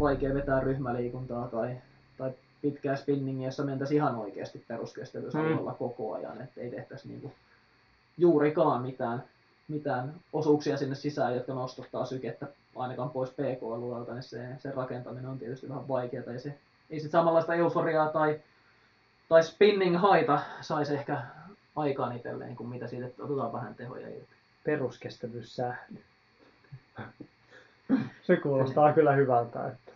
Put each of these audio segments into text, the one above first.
olisi vaikea vetää ryhmäliikuntaa tai pitkää spinningiä, jossa mentäisiin ihan oikeasti peruskestävyysalueella koko ajan, ettei tehtäisi niinku juurikaan mitään osuuksia sinne sisään, jotka nostottaa sykettä ainakaan pois PK-alueelta, niin sen rakentaminen on tietysti vähän vaikeaa. Ei sit samanlaista euforiaa tai spinning-haita saisi ehkä aikaan itselleen, kun mitä siitä otetaan vähän tehoja irti. Peruskestävyyssähly. Se kuulostaa kyllä hyvältä. Että.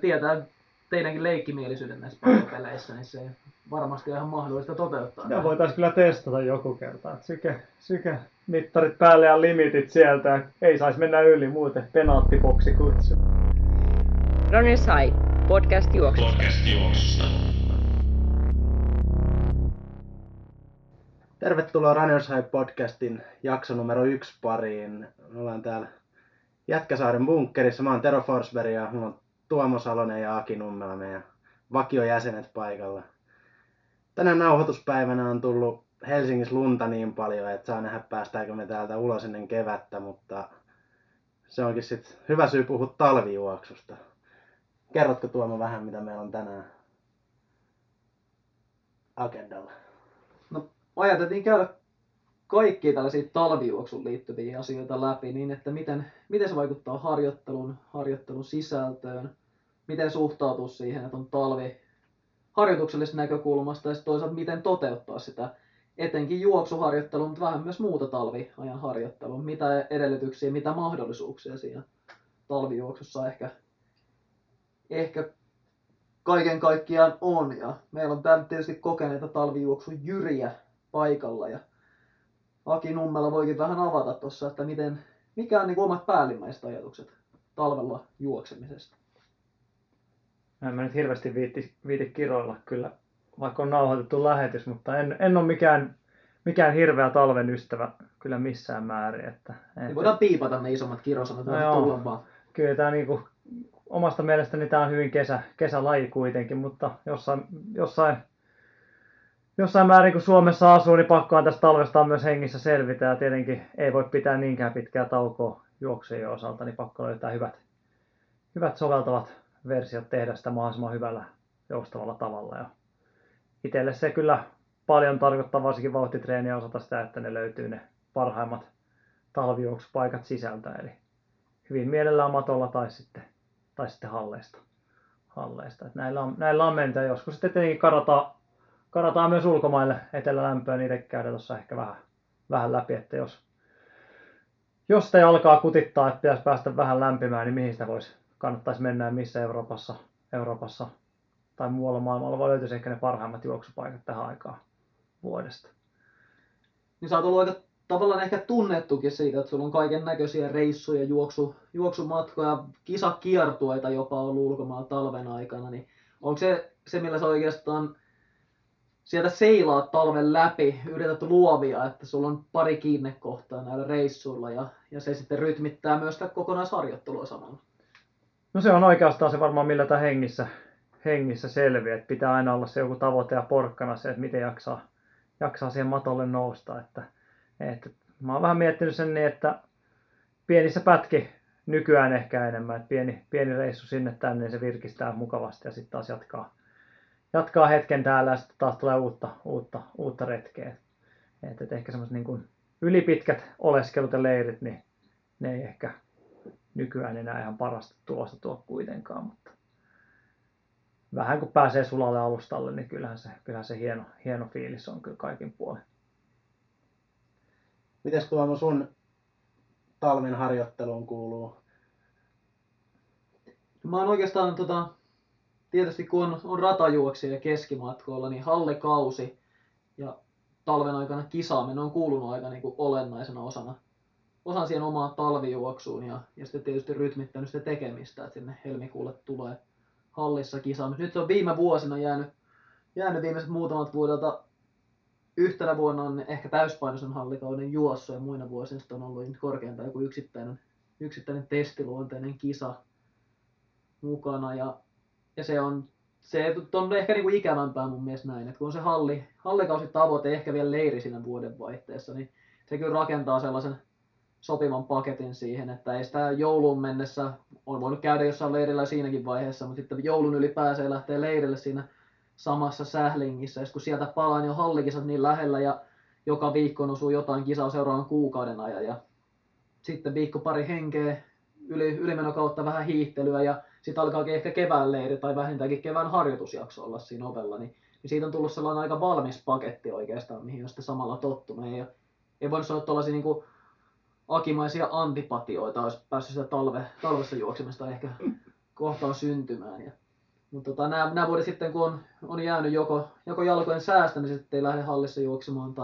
Tietää teidänkin leikkimielisyyden näissä pallopeleissä, niin se varmasti on ihan mahdollista toteuttaa. Ja voitaisiin kyllä testata joku kerta. Sykemittarit päälle ja limitit sieltä. Ei saisi mennä yli, muuten penaattiboksi kutsu. Runner's High, podcast juoksusta. Tervetuloa Runner's High podcastin jakso numero 1 pariin. Me ollaan täällä Jätkäsaaren bunkkerissa. Mä oon Tero Forsberg ja mulla on Tuomo Salonen ja Aki Nummela, meidän vakiojäsenet paikalla. Tänään nauhoituspäivänä on tullut Helsingissä lunta niin paljon, että saa nähdä päästäänkö me täältä ulos ennen kevättä, mutta se onkin sitten hyvä syy puhua talvijuoksusta. Kerrotko Tuomo vähän, mitä meillä on tänään agendalla? No, ajateltiin käydä kaikkia tällaisia talvijuoksuun liittyviä asioita läpi niin, että miten se vaikuttaa harjoittelun sisältöön, miten suhtautua siihen, että on talvi harjoituksellisesta näkökulmasta ja toisaalta miten toteuttaa sitä etenkin juoksuharjoittelua, mutta vähän myös muuta talviajan harjoittelua, mitä edellytyksiä, mitä mahdollisuuksia siinä talvijuoksussa ehkä kaiken kaikkiaan on. Ja meillä on täällä tietysti kokeneita talvijuoksun jyriä paikalla ja Aki Nummela voikin vähän avata tuossa, että mikä on niin omat päällimmäiset ajatukset talvella juoksemisesta. En mä nyt hirveästi viite kiroilla kyllä, vaikka on nauhoitettu lähetys, mutta en ole mikään hirveä talven ystävä kyllä missään määrin. Että voidaan piipata ne isommat kirosanat, no tulla vaan. Kyllä tämä niinku, omasta mielestäni tämä on hyvin kesälaji kuitenkin, mutta jossain määrin kun Suomessa asuu, niin pakkohan tästä talvesta myös hengissä selvitä ja tietenkin ei voi pitää niinkään pitkää taukoa juoksujen osalta, niin pakko löytää hyvät soveltavat versiot tehdä sitä mahdollisimman hyvällä joustavalla tavalla. Ja itselle se kyllä paljon tarkoittaa varsinkin vauhtitreenien osalta sitä, että ne löytyy ne parhaimmat talvijuoksupaikat sisältä, eli hyvin mielellään matolla tai sitten halleista. Että näillä on mentyä. Joskus sitten tietenkin karataan myös ulkomaille etelälämpöön, niitä käydään tuossa ehkä vähän läpi, että jos sitä alkaa kutittaa, että pitäisi päästä vähän lämpimään, niin mihin sitä kannattaisi mennä ja missä Euroopassa tai muualla maailmalla voi löytyisi ehkä ne parhaimmat juoksupaikat tähän aikaan vuodesta. Niin sä oot ollut aika tavallaan ehkä tunnettukin siitä, että sulla on kaiken näköisiä reissuja, juoksumatkoja, kisakiertueita jopa ollut ulkomailla talven aikana, niin onko se millä sä oikeastaan sieltä seilaat talven läpi, yrität luovia, että sulla on pari kiinnekohtaa näillä reissuilla ja se sitten rytmittää myös sitä kokonaisharjoittelua samalla? No se on oikeastaan se varmaan millä tämä hengissä selviää, että pitää aina olla se joku tavoite ja porkkana se, että miten jaksaa siihen matolle nousta. Että mä oon vähän miettinyt sen niin, että pienissä pätki nykyään ehkä enemmän, että pieni reissu sinne tänne niin se virkistää mukavasti ja sitten taas jatkaa hetken täällä ja sitten taas tulee uutta retkeä. Että ehkä semmoiset niin kuin ylipitkät oleskelut ja leirit, niin ne ei ehkä nykyään enää ihan parasta tulosta tuo kuitenkaan, mutta vähän kun pääsee sulalle alustalle, niin kyllähän se hieno fiilis on kyllä kaikin puolin. Mites Tuomo sun talven harjoitteluun kuuluu? Mä oon oikeastaan tietysti kun on ratajuoksija keskimatkoilla, niin hallikausi ja talven aikana kisaaminen on kuulunut aika niin kuin olennaisena osana siihen omaan talvijuoksuun ja sitten tietysti rytmittänyt sitä tekemistä, että sinne helmikuulle tulee hallissa kisaamista. Nyt se on viime vuosina jäänyt viimeiset muutamat vuodelta. Yhtenä vuonna on ehkä täyspainoisen hallikauden juossut ja muina vuosina on ollut korkeintaan joku yksittäinen testiluonteinen kisa mukana ja se on ehkä niin kuin ikävämpää mun mielestä näin, että kun on se hallikausitavoite ehkä vielä leiri siinä vuodenvaihteessa, niin se kyllä rakentaa sellaisen sopivan paketin siihen, että ei sitä joulun mennessä, on voinut käydä jossain leirillä siinäkin vaiheessa, mutta sitten joulun yli pääsee ja lähtee leirille siinä samassa sählingissä, ja kun sieltä palaa, niin on hallikisat niin lähellä, ja joka viikkoon osuu jotain kisaa seuraavan kuukauden ajan, ja sitten viikko pari henkeä, ylimenokautta vähän hiihtelyä, ja sitten alkaakin ehkä kevään leiri, tai vähintäänkin kevään harjoitusjakso olla siinä ovella, niin siitä on tullut sellainen aika valmis paketti oikeastaan, mihin on sitten samalla tottunut, ja ei voinut sanoa tuollaisia niin kuin akimaisia antipatioita, olisi päässyt sitä talvessa juoksemista ehkä kohtaan syntymään. Mutta nämä vuodet sitten, kun on jäänyt joko jalkojen säästämisestä, ettei lähde hallissa juoksemaan,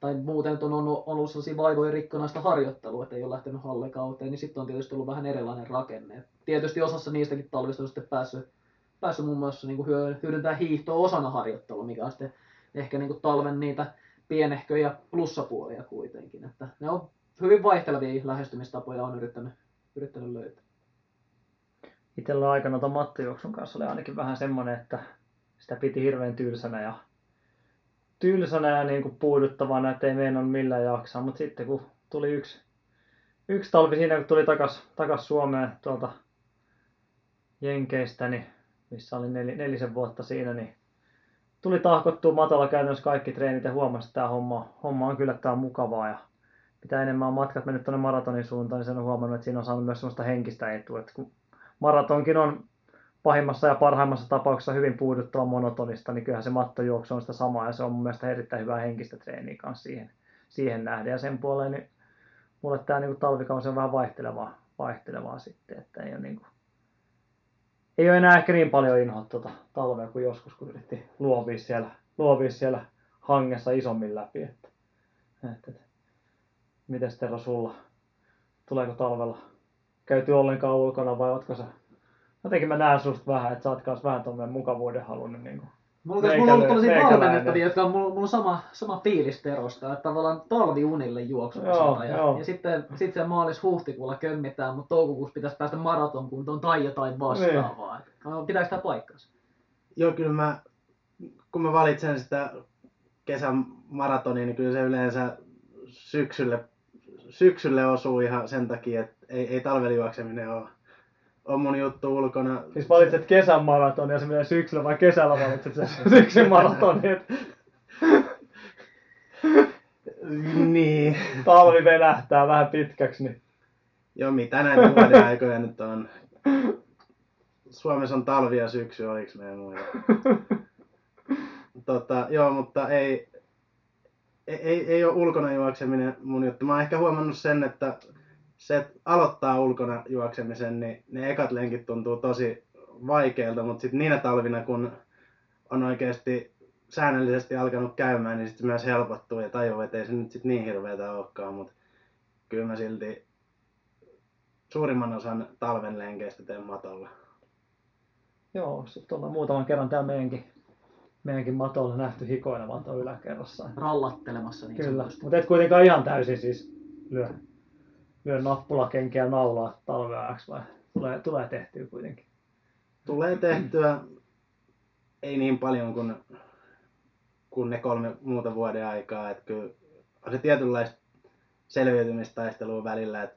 tai muuten on ollut sellaisia vaivoja rikkonaista harjoittelua, ettei ole lähtenyt hallikauteen, niin sitten on tietysti ollut vähän erilainen rakenne. Tietysti osassa niistäkin talvista on sitten päässyt muun muassa niin kuin hyödyntää hiihtoa osana harjoittelua, mikä on sitten ehkä niin kuin talven niitä pienehköjä plussapuolia kuitenkin. Että ne on hyvin vaihtelevia lähestymistapoja on yrittänyt löytää. Itsellä aikana tuon mattojuoksun kanssa oli ainakin vähän semmoinen, että sitä piti hirveän tylsänä ja niin kuin puuduttavana, ettei meinannut millään jaksaa. Mutta sitten kun tuli yksi talvi siinä, kun tuli takas Suomeen tuolta Jenkeistä, niin missä oli nelisen vuotta siinä, niin tuli tahkottua matala käytännössä kaikki treenit ja huomasi, että tämä homma on kyllä tämä on mukavaa. Ja mitä enemmän on matkat mennyt tuonne maratonin suuntaan, niin sen on huomannut, että siinä on saanut myös sellaista henkistä etua. Että kun maratonkin on pahimmassa ja parhaimmassa tapauksessa hyvin puuduttava monotonista, niin kyllähän se mattojuoksu on sitä samaa, ja se on mun mielestä erittäin hyvää henkistä treeniä kanssa siihen nähden. Ja sen puoleen niin mulle tämä niin talvikausi on vähän vaihtelevaa sitten, että ei ole, niin kuin, ei ole enää ehkä niin paljon inhoa tuota talvea kuin joskus, kun yritti luovia siellä hangessa isommin läpi. Että. Mites Tero sulla? Tuleeko talvella käyty ollenkaan ulkona vai ootko sä? Jotenkin mä näen susta vähän, että sä oot kanssa vähän tommoinen mukavuuden halunnut niinku. Mulla on ollut tollasia valmennettavia, jotka on mulla on sama fiilis Terosta, että tavallaan talviunille juoksuksella ja sitten se maalis-huhtikuulla kömmitään, mutta toukokuussa pitäisi päästä maratonkuntoon tai jotain vastaavaa. Niin. Pitääkö tää paikkansa? Joo, kyllä kun mä valitsen sitä kesän maratonia, niin kyllä se yleensä syksylle osuu ihan sen takia, että ei talvelijuokseminen ole mun juttu ulkona. Siis valitset kesän maratonin ja se menee syksyllä, vai kesällä valitset sen syksyn maratonin? Niin. Talvi venähtää vähän pitkäksi. Niin. Joo, mitä näitä vuoden aikoja nyt on? Suomessa on talvi ja syksy, oliks meidän muuta? Joo, mutta ei ole ulkona juokseminen mun juttu. Mä oon ehkä huomannut sen, että aloittaa ulkona juoksemisen, niin ne ekat lenkit tuntuu tosi vaikeilta, mutta sitten niinä talvina, kun on oikeasti säännöllisesti alkanut käymään, niin sitten myös helpottuu ja tajuu, ettei se nyt sit niin hirveätä olekaan, mutta kyllä mä silti suurimman osan talven lenkeistä teen matolla. Joo, sitten ollaan muutaman kerran tää meidänkin matolla nähty hikoilemaan tuon yläkerrassa. Rallattelemassa niin. Kyllä, mutta et kuitenkaan ihan täysin siis lyö nappulakenkiä naulaa talveajaksi vai tulee tehtyä kuitenkin? Tulee tehtyä ei niin paljon kuin ne 3 muuta vuoden aikaa. Et kyllä on se tietynlaista selviytymistaistelua välillä. Et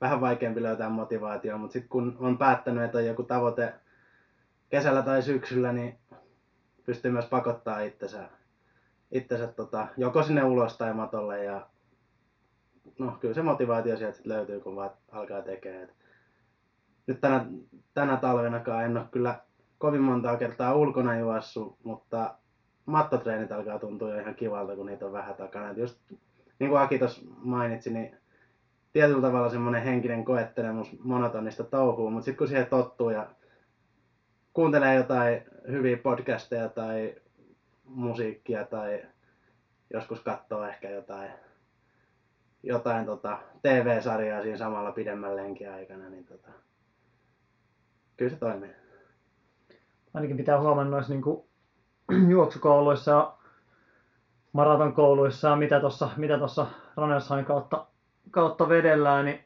vähän vaikeampi löytää motivaatiota, mutta sitten kun on päättänyt, että on joku tavoite kesällä tai syksyllä, niin pystyy myös pakottaa itsensä joko sinne ulos tai matolle, ja no kyllä se motivaatio sieltä sit löytyy, kun vaan alkaa tekemään. Nyt tänä talvenakaan en ole kyllä kovin montaa kertaa ulkona juossut, mutta mattotreenit alkaa tuntua jo ihan kivalta, kun niitä on vähän takana. Et just niin kuin Aki tuossa mainitsi, niin tietyllä tavalla semmoinen henkinen koettelemus monotonista touhuu, mutta sitten kun siihen tottuu ja kuuntelee jotain hyviä podcasteja tai musiikkia tai joskus katsoo ehkä jotain TV-sarjaa siinä samalla pidemmän lenkin aikana, niin kyllä se toimii. Ainakin pitää huomannut noissa niinku juoksukouluissa ja maratonkouluissa ja mitä tuossa Runner's Highin kautta vedellään, niin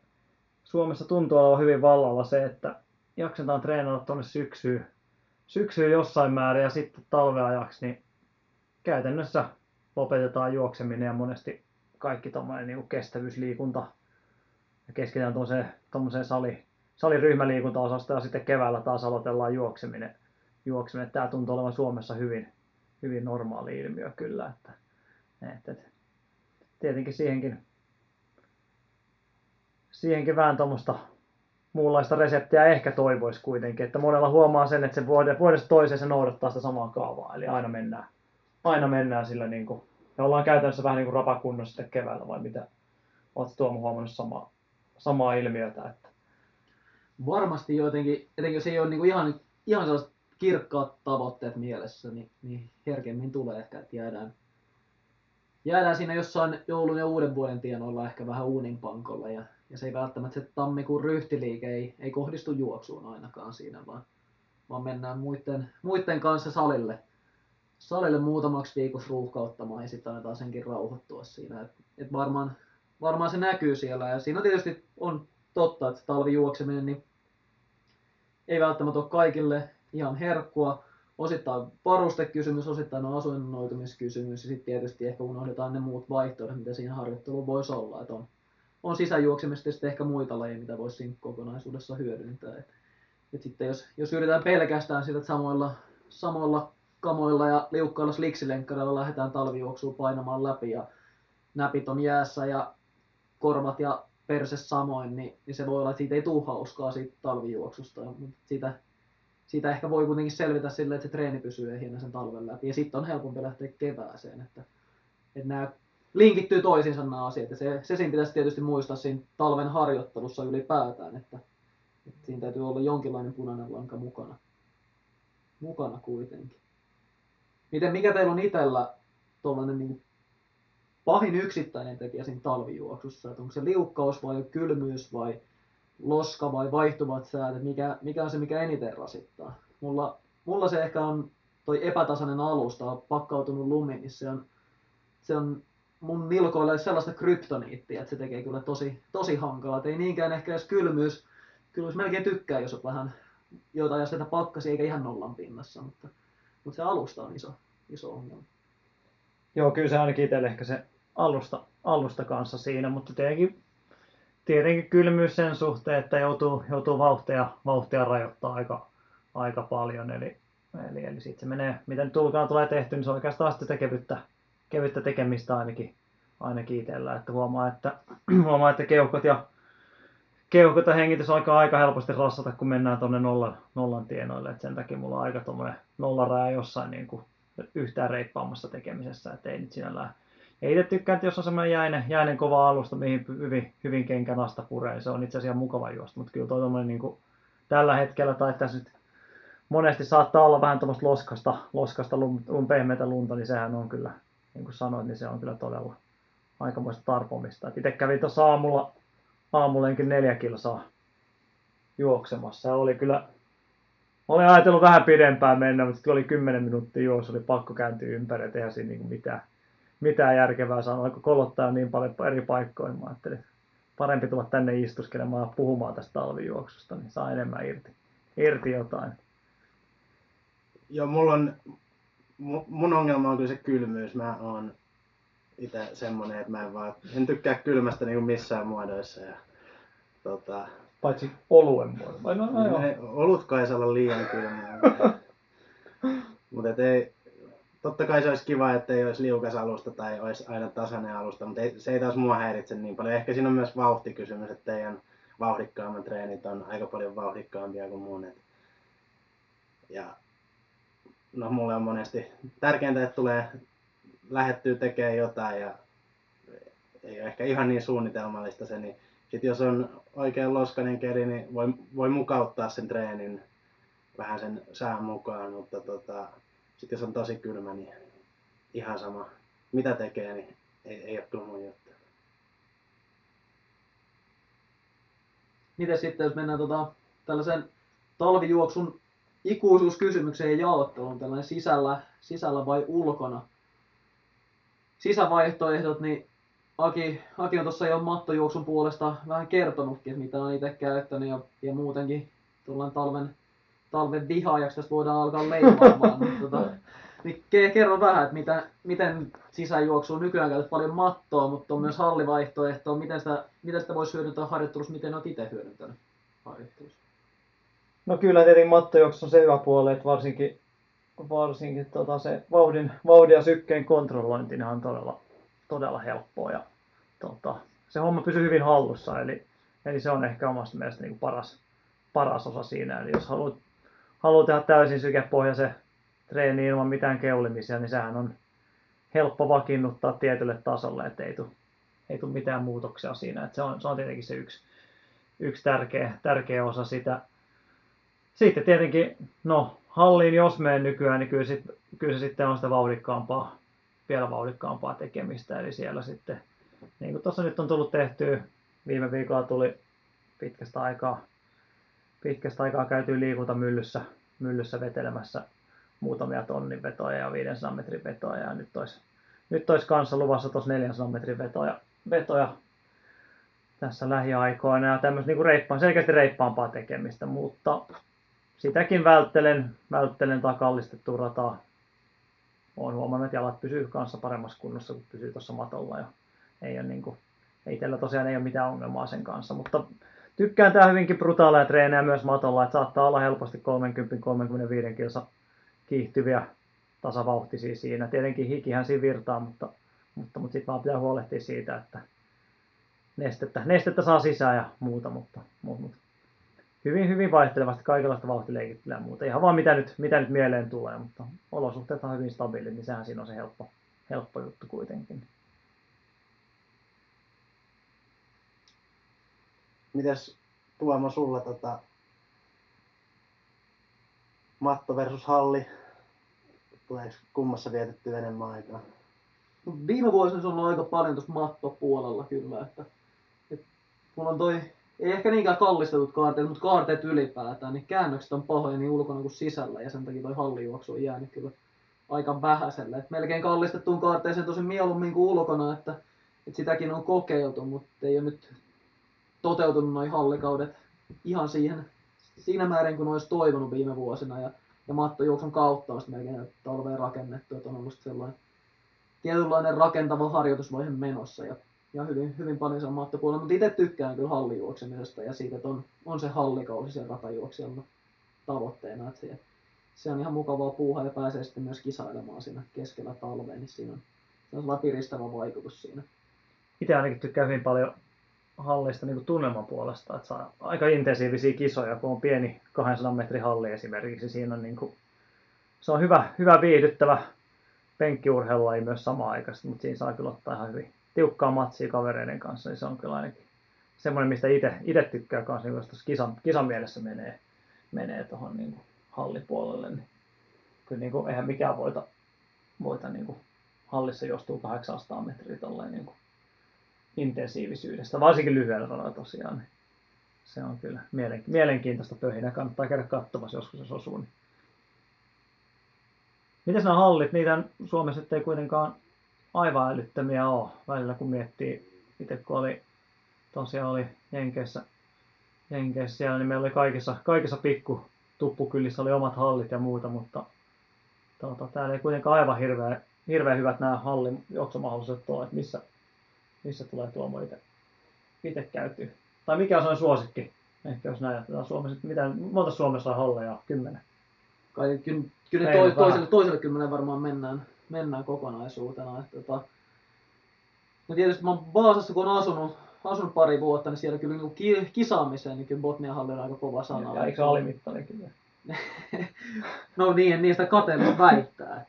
Suomessa tuntuu olevan hyvin vallalla se, että jaksetaan treenata tuonne syksyyn jossain määrin ja sitten talveajaksi, niin käytännössä lopetetaan juokseminen ja monesti kaikki tommoinen niin kuin kestävyysliikunta ja keskitytään tuollaiseen saliryhmäliikuntaosasta ja sitten keväällä taas aloitellaan juokseminen. Tämä tuntuu olevan Suomessa hyvin normaali ilmiö kyllä, että tietenkin siihenkin vähän tuommoista muunlaista reseptiä ehkä toivoisi kuitenkin, että monella huomaa sen, että se vuodesta toiseen se noudattaa sitä samaa kaavaa, eli aina mennään sillä niin kuin, ja ollaan käytännössä vähän niin kuin rapakunnossa sitten keväällä, vai mitä, oletko Tuomo huomannut samaa ilmiötä? Että... Varmasti jotenkin, etenkin jos ei ole niin kuin ihan sellaiset kirkkaat tavoitteet mielessä, niin herkemmin tulee ehkä, että jäädään siinä jossain joulun ja uuden vuoden tienoilla ehkä vähän uuninpankolla, ja se ei välttämättä se tammikuun ryhtiliike ei kohdistu juoksuun ainakaan siinä, vaan mennään muiden kanssa salille muutamaksi viikossa ruuhkauttamaan, ja sitten annetaan senkin rauhoittua siinä. Et varmaan se näkyy siellä, ja siinä tietysti on totta, että talvijuokseminen niin ei välttämättä ole kaikille ihan herkkua. Osittain varustekysymys, osittain on asennoitumiskysymys, ja sitten tietysti ehkä unohdetaan ne muut vaihtoehdot, mitä siinä harjoitteluun voisi olla. Et on sisäjuoksemista sitten ehkä muita lajeja, mitä voisi siinä kokonaisuudessa hyödyntää. Et sitten jos yritetään pelkästään sitä, että samoilla kamoilla ja liukkailla sliksilenkkareilla lähdetään talvijuoksuun painamaan läpi ja näpit on jäässä ja korvat ja perse samoin, niin se voi olla, että siitä ei tule hauskaa siitä talvijuoksusta, mutta siitä ehkä voi kuitenkin selvitä silleen, että se treeni pysyy ehjänä sen talven läpi, ja sitten on helpompi lähteä kevääseen, että nämä linkittyy toisiinsa nämä asiat, ja se siinä pitäisi tietysti muistaa siinä talven harjoittelussa ylipäätään, että siinä täytyy olla jonkinlainen punainen lanka mukana kuitenkin. Mikä teillä on itsellä tuollainen niin pahin yksittäinen tekijä siinä talvijuoksussa? Että onko se liukkaus vai kylmyys vai loska vai vaihtuvat säät? Mikä on se, mikä eniten rasittaa? Mulla se ehkä on toi epätasainen alusta, on pakkautunut lumi, niin se on mun nilkoille sellaista kryptoniittia, että se tekee kyllä tosi hankalaa. Et ei niinkään ehkä edes kylmyys melkein tykkää, jos on vähän jotain ja sitä pakkasi eikä ihan nollan pinnassa, mutta se alusta on iso ongelma. Joo, kyllä se ainakin itselle ehkä se alusta kanssa siinä, mutta tietenkin kylmyys sen suhteen, että joutuu vauhtia rajoittaa aika paljon, eli sitten se menee, mitä nyt ulkona tulee tehty, niin se on oikeastaan sitä kevyttä tekemistä ainakin itsellä, että huomaa, että keuhkot ja hengitys alkaa aika helposti rassata, kun mennään tuonne nollan tienoille, että sen takia mulla on aika tuommoinen nollaraja jossain niin kuin yhtään reippaammassa tekemisessä, että ei nyt sinällään. Ja itse tykkään, että jos on semmoinen jäinen kova alusta, mihin hyvin kenkän asta puree, niin se on itse asiassa mukava juosta, mutta kyllä tuo niin kuin tällä hetkellä, tai tässä nyt monesti saattaa olla vähän tuommoista loskasta pehmeätä lunta, niin sehän on kyllä, niin kuin sanoit, niin se on kyllä todella aikamoista tarpomista. Itse kävin tuossa aamulenkin 4 kilsaa juoksemassa. Olin ajatellut vähän pidempään mennä, mutta sitten oli 10 minuuttia juossa, oli pakko kääntyä ympäri ja tehdä siinä niin mitään järkevää saanut. Alkoi kolottaa niin paljon eri paikkoihin. Mä ajattelin, parempi tulla tänne istuskelemaan ja puhumaan tästä talvijuoksusta, niin saa enemmän irti jotain. Joo, mun ongelma on kyllä se kylmyys. Mä oon itse semmoinen, että en tykkää kylmästä niin kuin missään muodoissa. Ja, paitsi oluen muodossa. Olut kai saa olla liian kylmää. Mutta totta kai se olisi kiva, että ei olisi liukas alusta tai olisi aina tasainen alusta, mutta se ei taas mua häiritse niin paljon. Ehkä siinä on myös vauhtikysymys, että teidän vauhdikkaammat treenit on aika paljon vauhdikkaampia kuin mun. Ja, no, mulle on monesti tärkeintä, että lähettyy tekemään jotain ja ei ole ehkä ihan niin suunnitelmallista se, niin sitten jos on oikein loskainen keli, niin voi mukauttaa sen treenin vähän sen sään mukaan, mutta sitten jos on tosi kylmä, niin ihan sama mitä tekee, niin ei ole kyllä mun juttu. Miten sitten, jos mennään tällaisen talvijuoksun ikuisuuskysymykseen ja jaotteluun, tällainen sisällä vai ulkona? Sisävaihtoehdot, niin Aki on tuossa jo mattojuoksun puolesta vähän kertonutkin, mitä on itse käyttänyt ja muutenkin tullaan talven vihaajaksi, tästä voidaan alkaa leivaamaan. Niin kerro vähän, että miten sisäjuoksua nykyään käytetään paljon mattoa, mutta on myös hallivaihtoehtoa. Miten sitä voisi hyödyntää harjoittelussa, miten olet itse hyödyntänyt harjoittelussa? No kyllä tietenkin mattojuoksu on se hyvä puoli, että varsinkin se vauhdin ja sykkeen kontrollointi on todella helppoa. Ja, se homma pysyy hyvin hallussa, eli se on ehkä omasta mielestä niin kuin paras osa siinä. Eli jos haluat tehdä täysin sykepohjaisen treeni ilman mitään keulimisia, niin sehän on helppo vakiinnuttaa tietylle tasolle, että ei tule mitään muutoksia siinä. Että se on tietenkin se yksi tärkeä osa sitä. Sitten tietenkin, halliin jos menen nykyään, niin kyllä se sitten on sitä vielä vauhdikkaampaa tekemistä. Eli siellä sitten, niin kuin tuossa nyt on tullut tehtyä, viime viikolla tuli pitkästä aikaa käytyy liikuntamyllyssä vetelemässä muutamia tonnin vetoja ja 500 metrin vetoja. Ja nyt olisi kanssa luvassa tuossa 400 metrin vetoja tässä lähiaikoina ja tämmöistä niin kuin selkeästi reippaampaa tekemistä, mutta sitäkin välttelen takallistettua rataa. Olen huomannut, että jalat pysyy kanssa paremmassa kunnossa, kun pysyy tuossa matolla. Ja ei ole niin kuin, itsellä tosiaan ei ole mitään ongelmaa sen kanssa, mutta tykkään tää hyvinkin brutaaleja treenejä myös matolla, että saattaa olla helposti 30-35 kilsa kiihtyviä tasavauhtisia siinä. Tietenkin hikihän siinä virtaa, mutta sitten vaan pitää huolehtia siitä, että nestettä saa sisään ja muuta, mutta hyvin vaihtelevasti kaikenlaista vauhtileikittelä ja muuta. Ihan vaan mitä nyt mieleen tulee, mutta olosuhteet on hyvin stabiilit, niin sehän siinä on se helppo juttu kuitenkin. Mites Tuomo sulla matto versus halli? Tuleeko kummassa vietetty enemmän aikaa? No, viime vuosina se on ollut aika paljon tuossa mattopuolella kyllä, että mulla on ei ehkä niinkään kallistetut kaarteet, mutta kaarteet ylipäätään, niin käännökset on pahoja niin ulkona kuin sisällä ja sen takia toi hallijuoksu on jäänyt kyllä aika vähäiselle. Et melkein kallistettuun kaarteeseen tosi mieluummin kuin ulkona, että sitäkin on kokeiltu, mutta ei ole nyt toteutunut noi hallikaudet ihan siinä määrin kuin olisi toivonut viime vuosina ja mattojuoksun kautta on sitten melkein talveen rakennettu, että on ollut sellainen tietynlainen rakentava harjoitusvaihe menossa ja hyvin paljon se on mattopuolella, mutta itse tykkään kyllä hallijuoksemisesta ja siitä, että on se hallikausi siellä ratajuoksijalla tavoitteena, että se on ihan mukavaa puuhaa ja pääsee sitten myös kisailemaan siinä keskellä talveen, niin siinä on sellainen piristävä vaikutus siinä. Itse ainakin tykkään hyvin paljon hallista niin kuin tunnelman puolesta, että saa aika intensiivisiä kisoja, kun on pieni 200 metrin halli esimerkiksi, siinä on niin kuin, se on hyvä viihdyttävä. Penkkiurheilua ei myös samaan aikaisesti, mutta siinä saa kyllä ottaa ihan hyvin tiukkaa matsia kavereiden kanssa, niin se on kyllä ainakin semmoinen, mistä itse tykkää kanssa, niin jos tuossa kisan mielessä menee tuohon niin hallipuolelle, niin kyllä niin kuin, eihän mikään voita niin kuin, hallissa juostuu 800 metriä tolleen niin kuin intensiivisyydestä, varsinkin lyhyellä radalla tosiaan, niin se on kyllä mielenkiintoista pöhinä, kannattaa käydä katsomassa joskus, jos osuu. Niin. Mitäs nämä hallit? Niitä Suomessa ei kuitenkaan aivan älyttömiä ole välillä, kun miettii itse, kun oli Jenkeissä siellä, niin meillä oli kaikissa pikkutuppukylissä oli omat hallit ja muuta, mutta täällä ei kuitenkaan aivan hirveän hyvät nämä hallin juoksumahdollisuudet ole, että missä tulee Tuomo itse käytyä. Tai mikä on sellainen suosikki, ehkä jos näin ajatellaan Suomessa, monta Suomessa on halleja? 10? Kyllä toiselle 10 varmaan mennään kokonaisuutena. No tietysti mä oon Vaasassa, kun olen asunut pari vuotta, niin siellä kyllä niin kisaamiseen, niin kyllä Botnian halli on aika kova sana. Ja eikö se alimittari kyllä? No niin sitä kateellista väittää.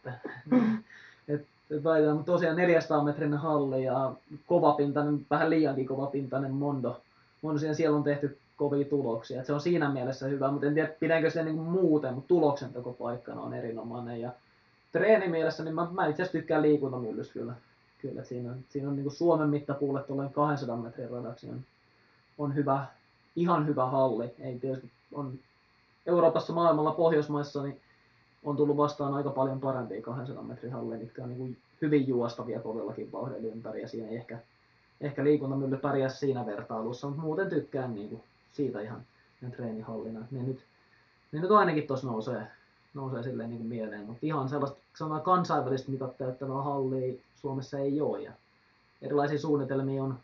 Väitän, mutta tosiaan 400 metrin halli ja kovapintainen, vähän liiankin kovapintainen mondo siellä on tehty kovia tuloksia. Et se on siinä mielessä hyvä, mutta en tiedä pidänkö se niin muuten, mutta tuloksentekopaikkana on erinomainen. Ja treenimielessä niin mä itse asiassa tykkään liikuntamyllystä kyllä. Siinä on niin Suomen mittapuulle tuolleen 200 metrin radaksi on hyvä, ihan hyvä halli. Ei tietysti on Euroopassa, maailmalla, Pohjoismaissa niin on tullut vastaan aika paljon parempia 200 metrin halleja, mitkä on niin hyvin juostavia kovillakin vauhdilla ympäri ja siinä ei ehkä liikuntamylly pärjää siinä vertailussa, mutta muuten tykkään niin siitä ihan treenihallina. Ne nyt ainakin tuossa nousee nousee silleen niin kuin mieleen, mutta ihan sellaista kansainvälistä mitat täyttävää hallia Suomessa ei ole ja erilaisia suunnitelmia on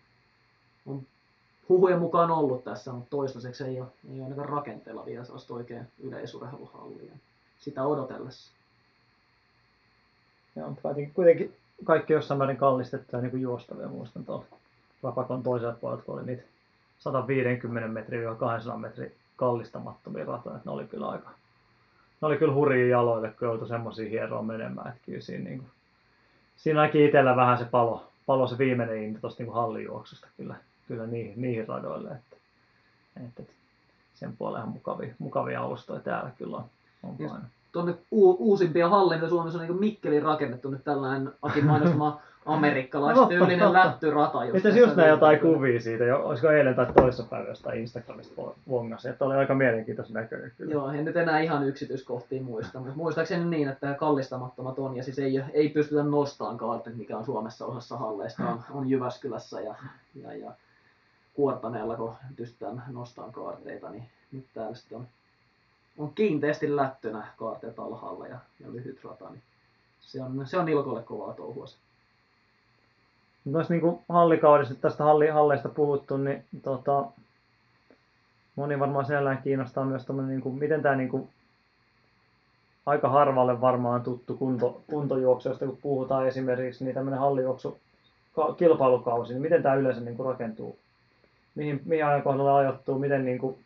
huhujen mukaan ollut tässä, mutta toistaiseksi ei ole ainakaan rakenteella vielä sellaista oikein yleisurheiluhallia sitä odotellessa. Joo, mutta kuitenkin kaikki jossain määrin kallistettuja niin kuin juostavia, muistan tuolla Rapakon toisella puolella, kun oli niitä 150 metriä 200 metriä kallistamattomia ratoja, että ne oli kyllä hurjia jaloille, kun joutui semmoisia hieroon menemään, että kyllä siinä, niin kuin, siinäkin itsellä vähän se palo se viimeinen into tuosta niin hallijuoksusta kyllä niihin radoille, että sen puoleen mukavia alustoja täällä kyllä on aina. Tuonne uusimpia halleja, mitä Suomessa on niin Mikkelin rakennettu nyt tällainen Akin mainostama amerikkalaistyylinen lähtyrata. Itse asiassa just näin jotain kuvia siitä, olisiko eilen tai toissapäivä jostain Instagramista vongasi, että oli aika mielenkiintoisen näköinen kyllä. Joo, en nyt enää ihan yksityiskohtiin muista, mutta muistaakseni niin, että kallistamattomat on ja siis ei pystytä nostaankaan, että mikä on Suomessa osassa halleista, on Jyväskylässä ja Kuortaneella, kun pystytään nostamaan kaarteita, niin nyt täällä sitten on kiinteästi lättönä kaarteet alhaalla ja lyhyt rata, niin se on ilkolle kovaa touhua se. Noissa niin hallikaudessa, tästä halleista puhuttu, niin moni varmaan sinällään kiinnostaa myös tämmöinen, niin kuin, miten tämä niin kuin, aika harvalle varmaan tuttu kuntojuoksu, josta kun puhutaan esimerkiksi, niin tämmöinen hallijuoksu kilpailukausi, niin miten tämä yleensä niin kuin, rakentuu? Mihin ajankohdalla ajoittuu? Miten, niin kuin,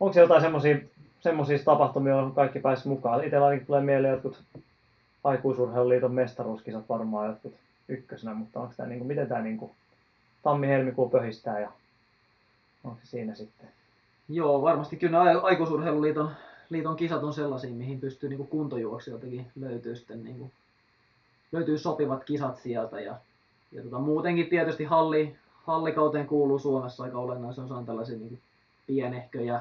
onko se jotain semmoisia tapahtumia, joihin kaikki pääsisi mukaan? Itsellä ainakin tulee mieleen jotkut aikuisurheiluliiton mestaruuskisat varmaan jotkut ykkösenä, mutta onko tämä, niin kuin, miten tämä niin kuin, tammi-helmikuu pöhistää ja onko se siinä sitten? Joo, varmasti kyllä ne aikuisurheiluliiton kisat on sellaisia, mihin pystyy niin kuin kuntojuoksijoiltakin löytyy sitten niin kuin, löytyy sopivat kisat sieltä ja muutenkin tietysti hallikauteen kuuluu Suomessa aika olennaisen osan tällaisia niin kuin pienehköjä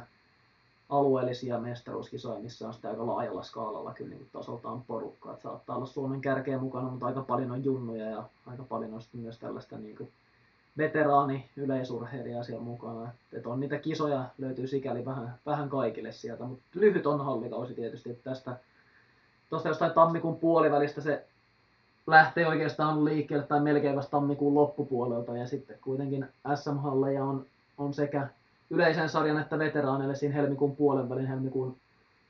alueellisia mestaruuskisoja, missä on sitä aika laajalla skaalalla kyllä niin tasoltaan porukkaa. Et saattaa olla Suomen kärkeä mukana, mutta aika paljon on junnuja ja aika paljon on sitten myös tällaista niin veteraani-yleisurheilijaa siellä mukana. Et on niitä kisoja, löytyy sikäli vähän kaikille sieltä, mutta lyhyt on hallikausi tietysti. Et tuosta jostain tammikuun puolivälistä se lähtee oikeastaan liikkeelle tai melkein vasta tammikuun loppupuolelta ja sitten kuitenkin SM-halleja on sekä yleisen sarjan että veteraaneille siinä helmikuun puolen välin, helmikuun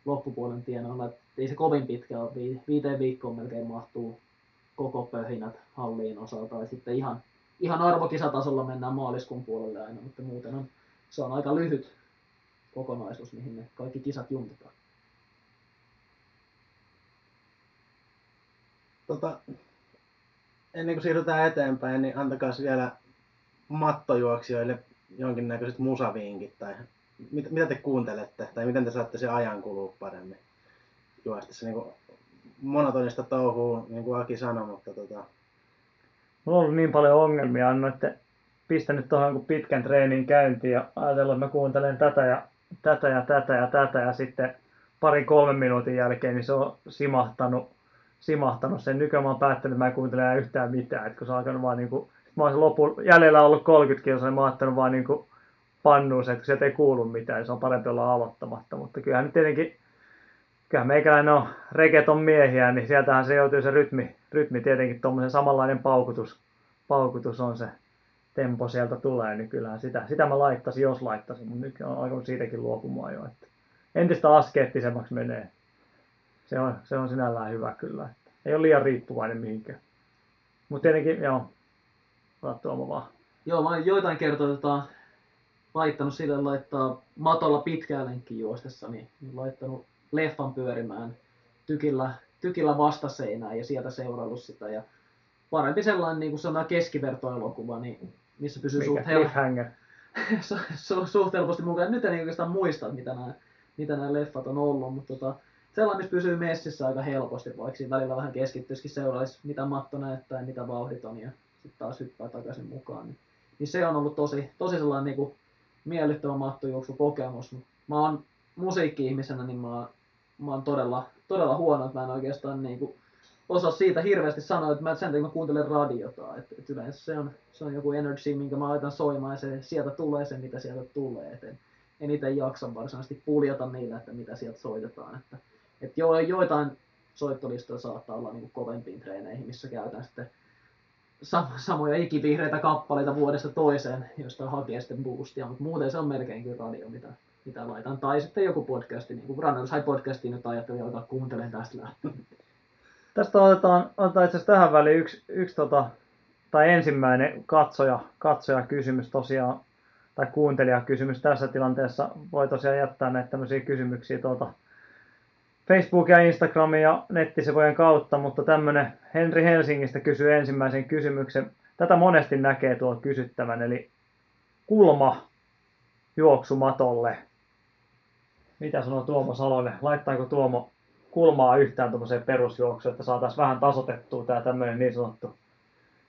loppupuolen tienoilla, että ei se kovin pitkä ole, 5 viikkoon melkein mahtuu koko pöhinät halliin osalta, ja sitten ihan arvokisatasolla mennään maaliskuun puolelle aina, mutta muuten se on aika lyhyt kokonaisuus, mihin ne kaikki kisat juntetaan. Ennen kuin siirrytään eteenpäin, niin antakaa vielä mattojuoksijoille jonkinnäköiset musavinkit tai mitä te kuuntelette tai miten te saatte sen ajan kulua paremmin juostessa niinku monotonista touhua, niin kuin Aki sanoi, mutta Mulla on ollut niin paljon ongelmia, annoitte pistänyt tuohon pitkän treenin käyntiin ja ajatellut, että mä kuuntelen tätä ja sitten 2-3 minuutin jälkeen niin se on simahtanut sen. Nykyään mä oon päättänyt, että mä en kuuntele yhtään mitään, että kun se on alkanut vaan niinku mä olisin jäljellä ollut 30 kilsa, niin mä oon ottanut vaan niin pannuun se, että kun sieltä ei kuulu mitään, niin se on parempi olla aloittamatta. Mutta kyllähän nyt tietenkin, kyllähän meikäläinen on regeton miehiä, niin sieltähän se joutuu se rytmi tietenkin, tuommoisen samanlainen paukutus on se tempo sieltä tulee, niin kyllähän sitä mä laittaisin, jos laittaisin, mutta nyt on alkanut siitäkin luopumaan jo. Että entistä askeettisemmaksi menee. Se on sinällään hyvä kyllä. Että ei ole liian riippuvainen mihinkään. Mutta tietenkin, joo. Joo, mä oon joitain kertoja laittanut sille laittaa matolla pitkään lenkkiin juostessa, niin laittanut leffan pyörimään tykillä vastaseinään ja sieltä seuraillut sitä. Ja parempi sellainen niin kuin sanotaan keskivertoelokuva, niin missä pysyy suht helposti mukaan. Nyt en oikeastaan muista, mitä nämä leffat on ollut, mutta sellainen, missä pysyy messissä aika helposti, vaikka siinä välillä vähän keskittyisikin seuraisi, mitä matto näyttää ja mitä vauhdit on. Ja sitten taas hyppää takaisin mukaan, niin se on ollut tosi sellainen niinku miellyttävä mattojuoksukokemus. Mä oon musiikki-ihmisenä, niin mä oon todella huono, että mä en oikeastaan niinku osaa siitä hirveästi sanoa, että mä kuuntelen radiota. Et yleensä se on joku energy, minkä mä laitan soimaan, ja sieltä tulee se, mitä sieltä tulee. En itse jaksa varsinaisesti puljata niillä, että mitä sieltä soitetaan. Että joitain soittolistoja saattaa olla niin kuin kovempiin treeneihin, missä käytän sitten samoja ikivihreitä kappaleita vuodesta toiseen, josta hakee sitten boostia, mutta muuten se on melkein kyllä radio, mitä laitan. Tai sitten joku podcasti, niin kuin Runner's High podcastiin, jota ajattelin alkaa kuuntelemaan tästä lähtien. Tästä otetaan itse asiassa tähän väliin yksi ensimmäinen katsojakysymys tosiaan, tai kuuntelijakysymys tässä tilanteessa. Voi tosiaan jättää näitä tämmöisiä kysymyksiä Facebook- ja Instagramin ja nettisivujen kautta, mutta tämmöinen Henri Helsingistä kysyy ensimmäisen kysymyksen. Tätä monesti näkee tuolla kysyttävän, eli kulma juoksumatolle. Mitä sanoo Tuomo Salonen? Laittaako Tuomo kulmaa yhtään tuollaiseen perusjuoksuun, että saataisiin vähän tasotettua tämä tämmöinen niin sanottu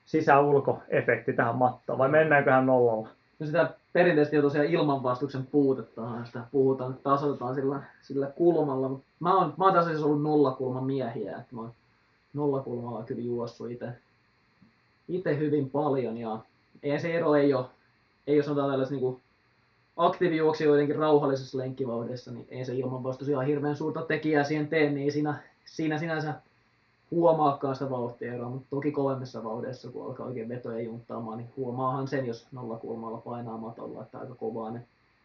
sisä-ulko-efekti tähän mattaan, vai mennäänköhän nollalla? No sitä perinteisesti jo tosiaan ilmanvastuksen puutettahan sitä puhutaan, että tasotetaan sillä kulmalla, mutta mä oon taas siis ollut nollakulmamiehiä, että mä oon nollakulmalla kyllä juossut itse hyvin paljon, ja se ero ei ole sanotaan tällaisessa niin aktiivijuoksijoidenkin rauhallisessa lenkkivauhdessa, niin ei se ilmanvastus ihan hirveän suurta tekijää siihen tee, niin siinä sinänsä huomaakaan sitä vauhtieroa, mutta toki kovemmissa vauhdissa, kun alkaa oikein vetoja junttaamaan, niin huomaahan sen, jos nollakulmalla painaa matolla, että aika kovaa ne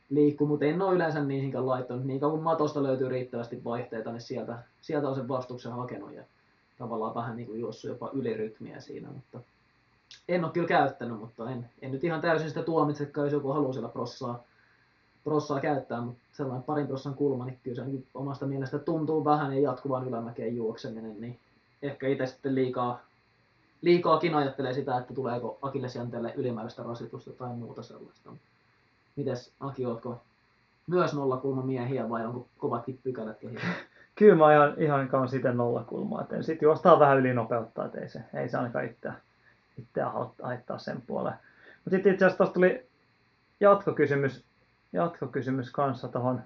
liikkuu, mutta en ole yleensä niihinkään laittanut. Niin kun matosta löytyy riittävästi vaihteita, niin sieltä on sen vastuksen hakenut ja tavallaan vähän niin kuin juossut jopa ylirytmiä siinä, mutta en ole kyllä käyttänyt, mutta en nyt ihan täysin sitä tuomitsekaan, jos joku haluaa siellä prossaa käyttää, mutta sellainen parin prossan kulma, niin kyllä se omasta mielestä tuntuu vähän ja jatkuvan ylämäkeen juokseminen, niin ehkä itse sitten liikaakin ajattelee sitä, että tuleeko akillesjänteelle ylimääräistä rasitusta tai muuta sellaista. Mites Aki, ootko myös nollakulmamiehiä vai onko kovatkin pykälät kehittää? Kyllä mä oon ihan kanssa itse nollakulmaa, että sitten juostaa vähän ylinopeuttaa, että ei se ainakaan itseään haittaa sen puoleen. Mutta sitten itse asiassa tuossa tuli jatkokysymys kanssa tuohon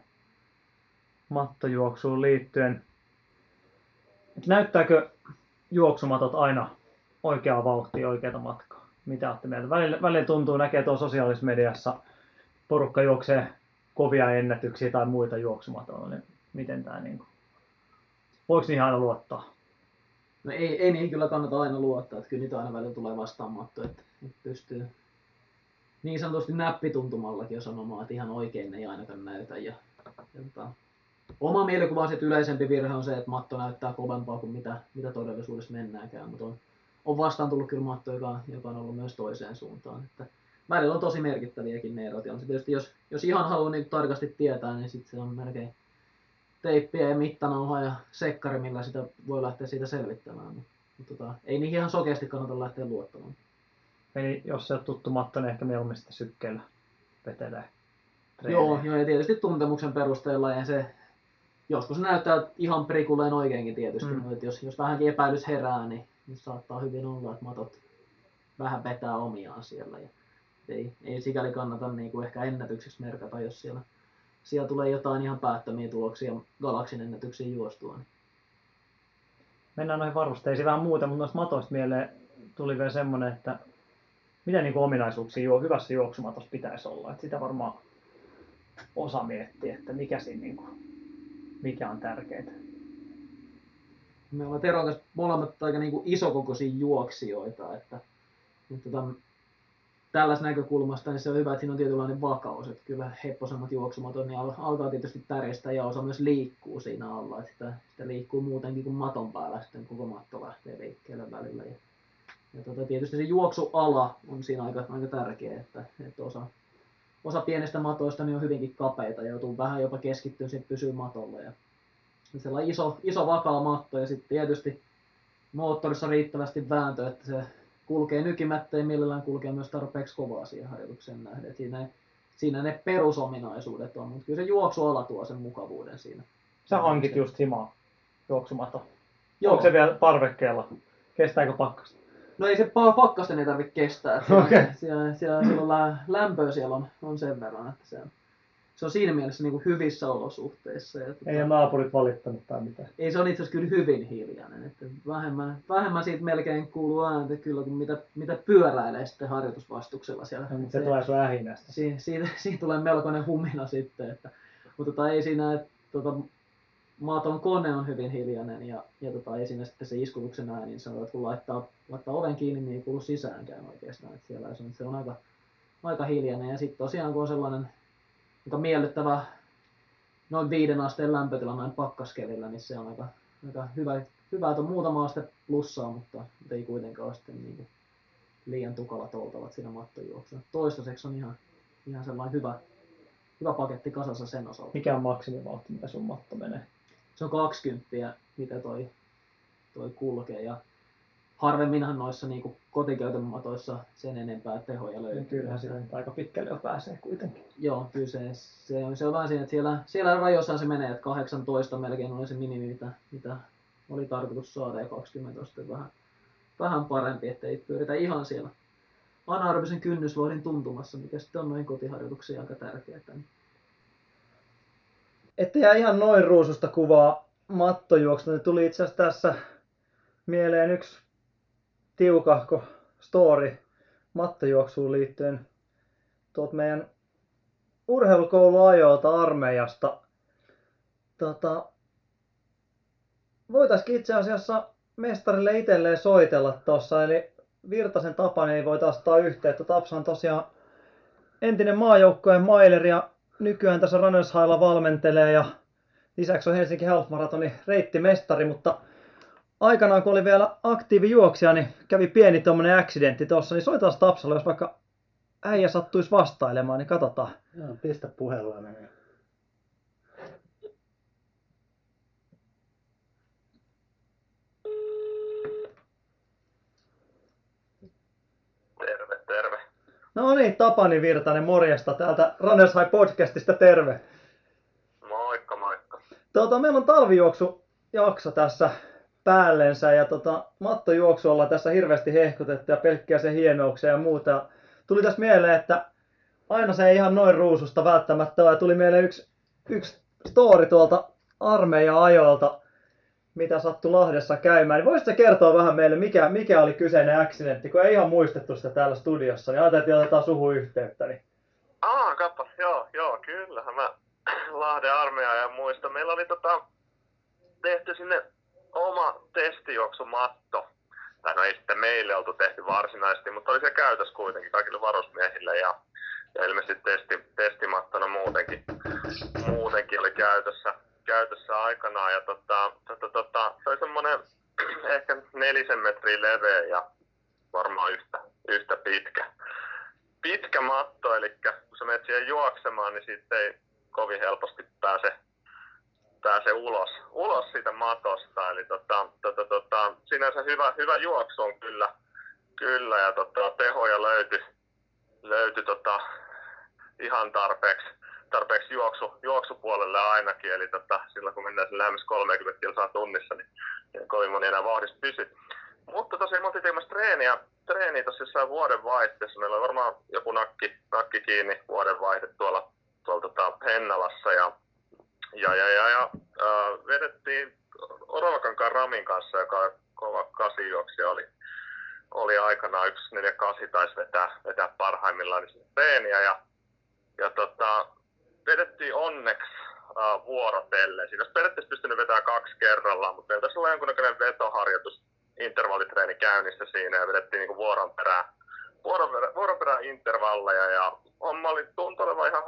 mattojuoksuun liittyen. Näyttääkö juoksumatot aina oikeaa vauhtia, oikeaa matkaa? Mitä olette mieltä? Välillä tuntuu, näkee tuolla sosiaalisessa mediassa, porukka juoksee kovia ennätyksiä tai muita juoksumatoilla. Niin miten tämä niin kuin? Voiko niihin aina luottaa? No ei niihin kyllä kannata aina luottaa. Että kyllä niitä aina välillä tulee vastaan matto. Että pystyy niin sanotusti näppituntumallakin jo sanomaan, että ihan oikein ne ei ainakaan näytä. Ja oma mielikuva on yleisempi virhe on se, että matto näyttää kovempaa kuin mitä todellisuudessa mennäänkään, mutta on vastaan tullut kyllä matto, joka on ollut myös toiseen suuntaan. Että välillä on tosi merkittäviäkin ne erot. Ja tietysti jos ihan haluaa niin tarkasti tietää, niin sitten se on melkein teippiä ja mittanauha ja sekkari, millä sitä voi lähteä siitä selvittämään. Mutta ei niihin ihan sokeasti kannata lähteä luottamaan. Eli jos se on tuttu matto, niin ehkä mieluummin sitä sykkeellä vetelee. Joo, ja tietysti tuntemuksen perusteella ja se. Joskus näyttää ihan prikuleen oikeinkin tietysti, mutta jos vähänkin epäilys herää, niin saattaa hyvin olla, että matot vähän vetää omiaan siellä. Ja ei sikäli kannata niin kuin ehkä ennätyksiksi merkata, jos siellä tulee jotain ihan päättömiä tuloksia galaksin ennätyksiin juostua. Niin. Mennään noihin varusteisiin vähän muuten, mutta noista matoista mieleen tuli vielä semmoinen, että mitä niin kuin ominaisuuksia hyvässä juoksumatossa pitäisi olla. Et sitä varmaan osa miettii, että mikä siinä niin kuin. Mikä on tärkeää? Me ollaan Teron kanssa molemmat aika niin kuin isokokoisia juoksijoita, että tällaisesta näkökulmasta niin se on hyvä, että siinä on tietynlainen vakaus, että kyllä hepposemmat juoksumatot niin alkaa tietysti tärjestää ja osa myös liikkuu siinä alla, että sitä liikkuu muutenkin kuin maton päällä, sitten koko matto lähtee liikkeelle välillä. Ja tietysti se juoksuala on siinä aika tärkeä, että osa pienistä matoista niin on hyvinkin kapeita, joutuu vähän jopa keskittyä siihen pysyy matolla. Ja sellainen iso vakaa matto ja sitten tietysti moottorissa riittävästi vääntö, että se kulkee nykimättä ja millään kulkee myös tarpeeksi kovaa siihen harjoitukseen nähden. Siinä ne perusominaisuudet on, mutta kyllä se juoksuala tuo sen mukavuuden siinä. Sä hankit just himaa juoksumato. Joo. Onko se vielä parvekkeella? Kestääkö pakkasta? No ei se pakkasten ei tarvitse kestää, okay. siellä lämpöä siellä on sen verran, että se on siinä mielessä niin kuin hyvissä olosuhteissa. Ja ei ole naapurit valittanut tai mitään. Ei, se on itse asiassa kyllä hyvin hiljainen, että vähemmän siitä melkein kuuluu ääntä kyllä kuin mitä pyöräilee sitten harjoitusvastuksella siellä. No, mutta se tulee sun ähinästä. Siitä tulee melkoinen humina sitten, mutta ei siinä, että maaton kone on hyvin hiljainen ja esiin sitten se iskutuksen ääni, niin sanoo, että kun laittaa oven kiinni, niin ei kuulu sisäänkään oikeastaan, että siellä se on aika hiljainen. Ja sitten tosiaan kun on sellainen miellyttävä noin 5 asteen lämpötila näin pakkaskelillä, niin se on aika hyvä, että on muutama aste plussaa, mutta ei kuitenkaan ole sitten niin liian tukalat oltavat siinä mattojuoksussa. Toistaiseksi on ihan sellainen hyvä paketti kasassa sen osalta. Mikä on maksimivauhti, mitä sun matto menee? Se on 20, mitä toi kulkee. Ja harvemminhan noissa niin kotikäytön matoissa sen enempää tehoja löytyy. Kyllähän se aika pitkälle jo pääsee kuitenkin. Joo, kyllä se on vähän siinä, että siellä rajoissa se menee, että 18 melkein oli se minimi, mitä oli tarkoitus saada, ja 20 sitten vähän parempi, ettei pyöritä ihan siellä anaerobisen kynnysluodin tuntumassa, mikä sitten on noin kotiharjoituksiin aika tärkeää. Että jää ihan noin ruususta kuvaa mattojuoksusta, niin tuli itse asiassa tässä mieleen yksi tiukahko story mattojuoksuun liittyen tuolta meidän urheilukouluajoilta armeijasta. Voitaisiin itse asiassa mestarille itselleen soitella tuossa, eli Virtasen Tapani ei voitaisiin ottaa yhteyttä. Tapsa on tosiaan entinen maajoukkojen maileri ja nykyään tässä Runner's Highlla valmentelee ja lisäksi on Helsinki Health Marathonin reittimestari, mutta aikanaan kun oli vielä aktiivijuoksija, niin kävi pieni tuommoinen accidentti tuossa, niin soitaas Tapsalle, jos vaikka äijä sattuisi vastailemaan, niin katsotaan. Joo, pistä puhelua menee. No niin, Tapani Virtanen, morjesta täältä Runners High podcastista, terve. Moikka, moikka. Meillä on talvijuoksujakso tässä päällensä ja mattojuoksu ollaan tässä hirveästi hehkutettu ja pelkkiä sen hienouksia ja muuta. Tuli tässä mieleen, että aina se ei ihan noin ruususta välttämättä ole. Tuli mieleen yksi story tuolta armeija-ajoilta, mitä sattui Lahdessa käymään, niin voisitko kertoa vähän meille, mikä oli kyseinen accidentti, kun ei ihan muistettu sitä täällä studiossa, niin ajateltiin, että otetaan suhun yhteyttä. Niin. Kappas, joo, kyllähän mä Lahden armeijan muistan. Meillä oli tehty sinne oma testijuoksumatto, tai no ei sitten meille oltu tehty varsinaisesti, mutta oli se käytös kuitenkin kaikille varusmiehille ja ilmeisesti testimattona muutenkin oli käytössä aikanaan ja se oli semmoinen ehkä 4 metriä leveä ja varmaan yhtä pitkä matto, eli kun sä menet siihen juoksemaan, niin siitä ei kovin helposti pääse ulos siitä matosta, eli sinänsä hyvä juoksu on kyllä ja tehoja löytyi ihan tarpeeksi juoksupuolelle ainakin, eli silloin kun mennään lähemmäs 30 kilsaa tunnissa, niin kovin moni enää vauhdissa pysy. Mutta tosiaan me oltiin tekemässä treeniä tuossa jossain vuodenvaihteessa, meillä oli varmaan joku nakki kiinni vuodenvaihde tuolla Hennalassa ja vedettiin Oralankan Ramin kanssa, joka kova kasijuoksija oli aikanaan 1.48 taisi vetää parhaimmillaan niin treeniä ja vedettiin onneksi vuorotellen. Siinä olisi periaatteessa pystynyt vetämään 2 kerrallaan, mutta meillä tässä oli jonkunnäköinen vetoharjoitus, intervallitreeni käynnissä siinä ja vedettiin niin vuoron perään intervalleja. Ja homma oli tuntunut ihan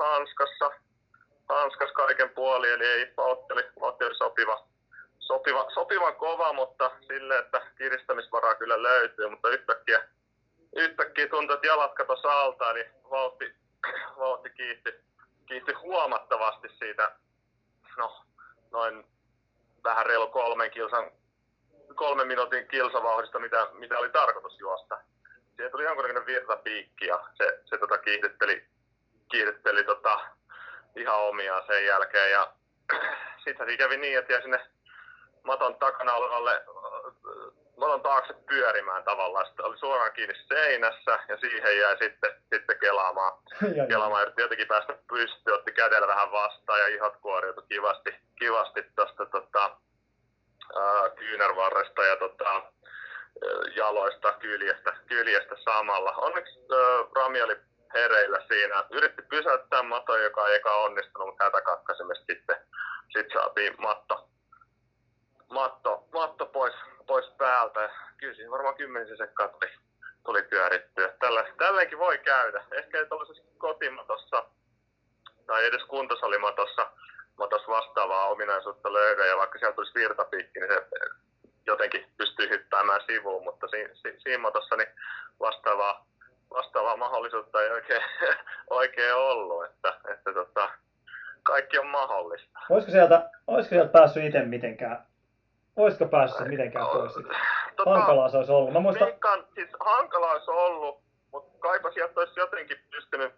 hanskas kaiken puolin, eli ei vauhti oli sopivan kova, mutta sille, että kiristämisvaraa kyllä löytyy, mutta yhtäkkiä tuntui, että jalat katosi alta, eli vauhti kiihtyi huomattavasti siitä noin vähän reilu 3 minuutin kilsavauhdista, mitä oli tarkoitus juosta. Siihen tuli jonkunnäköinen virtapiikki ja se kiihdytteli ihan omiaan sen jälkeen. Ja sitten se kävi niin, että jäi sinne maton takana olevalle maton taakse pyörimään tavallaan. Sitten oli suoraan kiinni seinässä ja siihen jäi sitten kelaamaan. Yritti jotenkin päästä pystyyn, otti kädellä vähän vastaan ja ihot kuoriutui kivasti tuosta kyynärvarresta ja jaloista kyljestä samalla. Onneksi Rami oli hereillä siinä. Yritti pysäyttää maton, joka ei eka onnistunut, mutta hätäkatkaisimesta sitten saatiin matto matto pois päältä. Kyllä siinä varmaan 10 sekkaa tuli pyörittyä. Tälleenkin voi käydä. Ehkä ei tuollaisessa kotimatossa tai edes kuntosalimatossa vastaavaa ominaisuutta löydä. Ja vaikka siellä tulisi virtapiikki, niin se jotenkin pystyy hyppäämään sivuun. Mutta siinä matossa niin vastaavaa mahdollisuutta ei oikein ollut. Että kaikki on mahdollista. Olisiko sieltä päässyt itse mitenkään? Olisiko päässyt mitenkään pois? Hankalaa se olisi ollut. Hankalaa olisi ollut, mutta kaipa sieltä olisi jotenkin pystynyt.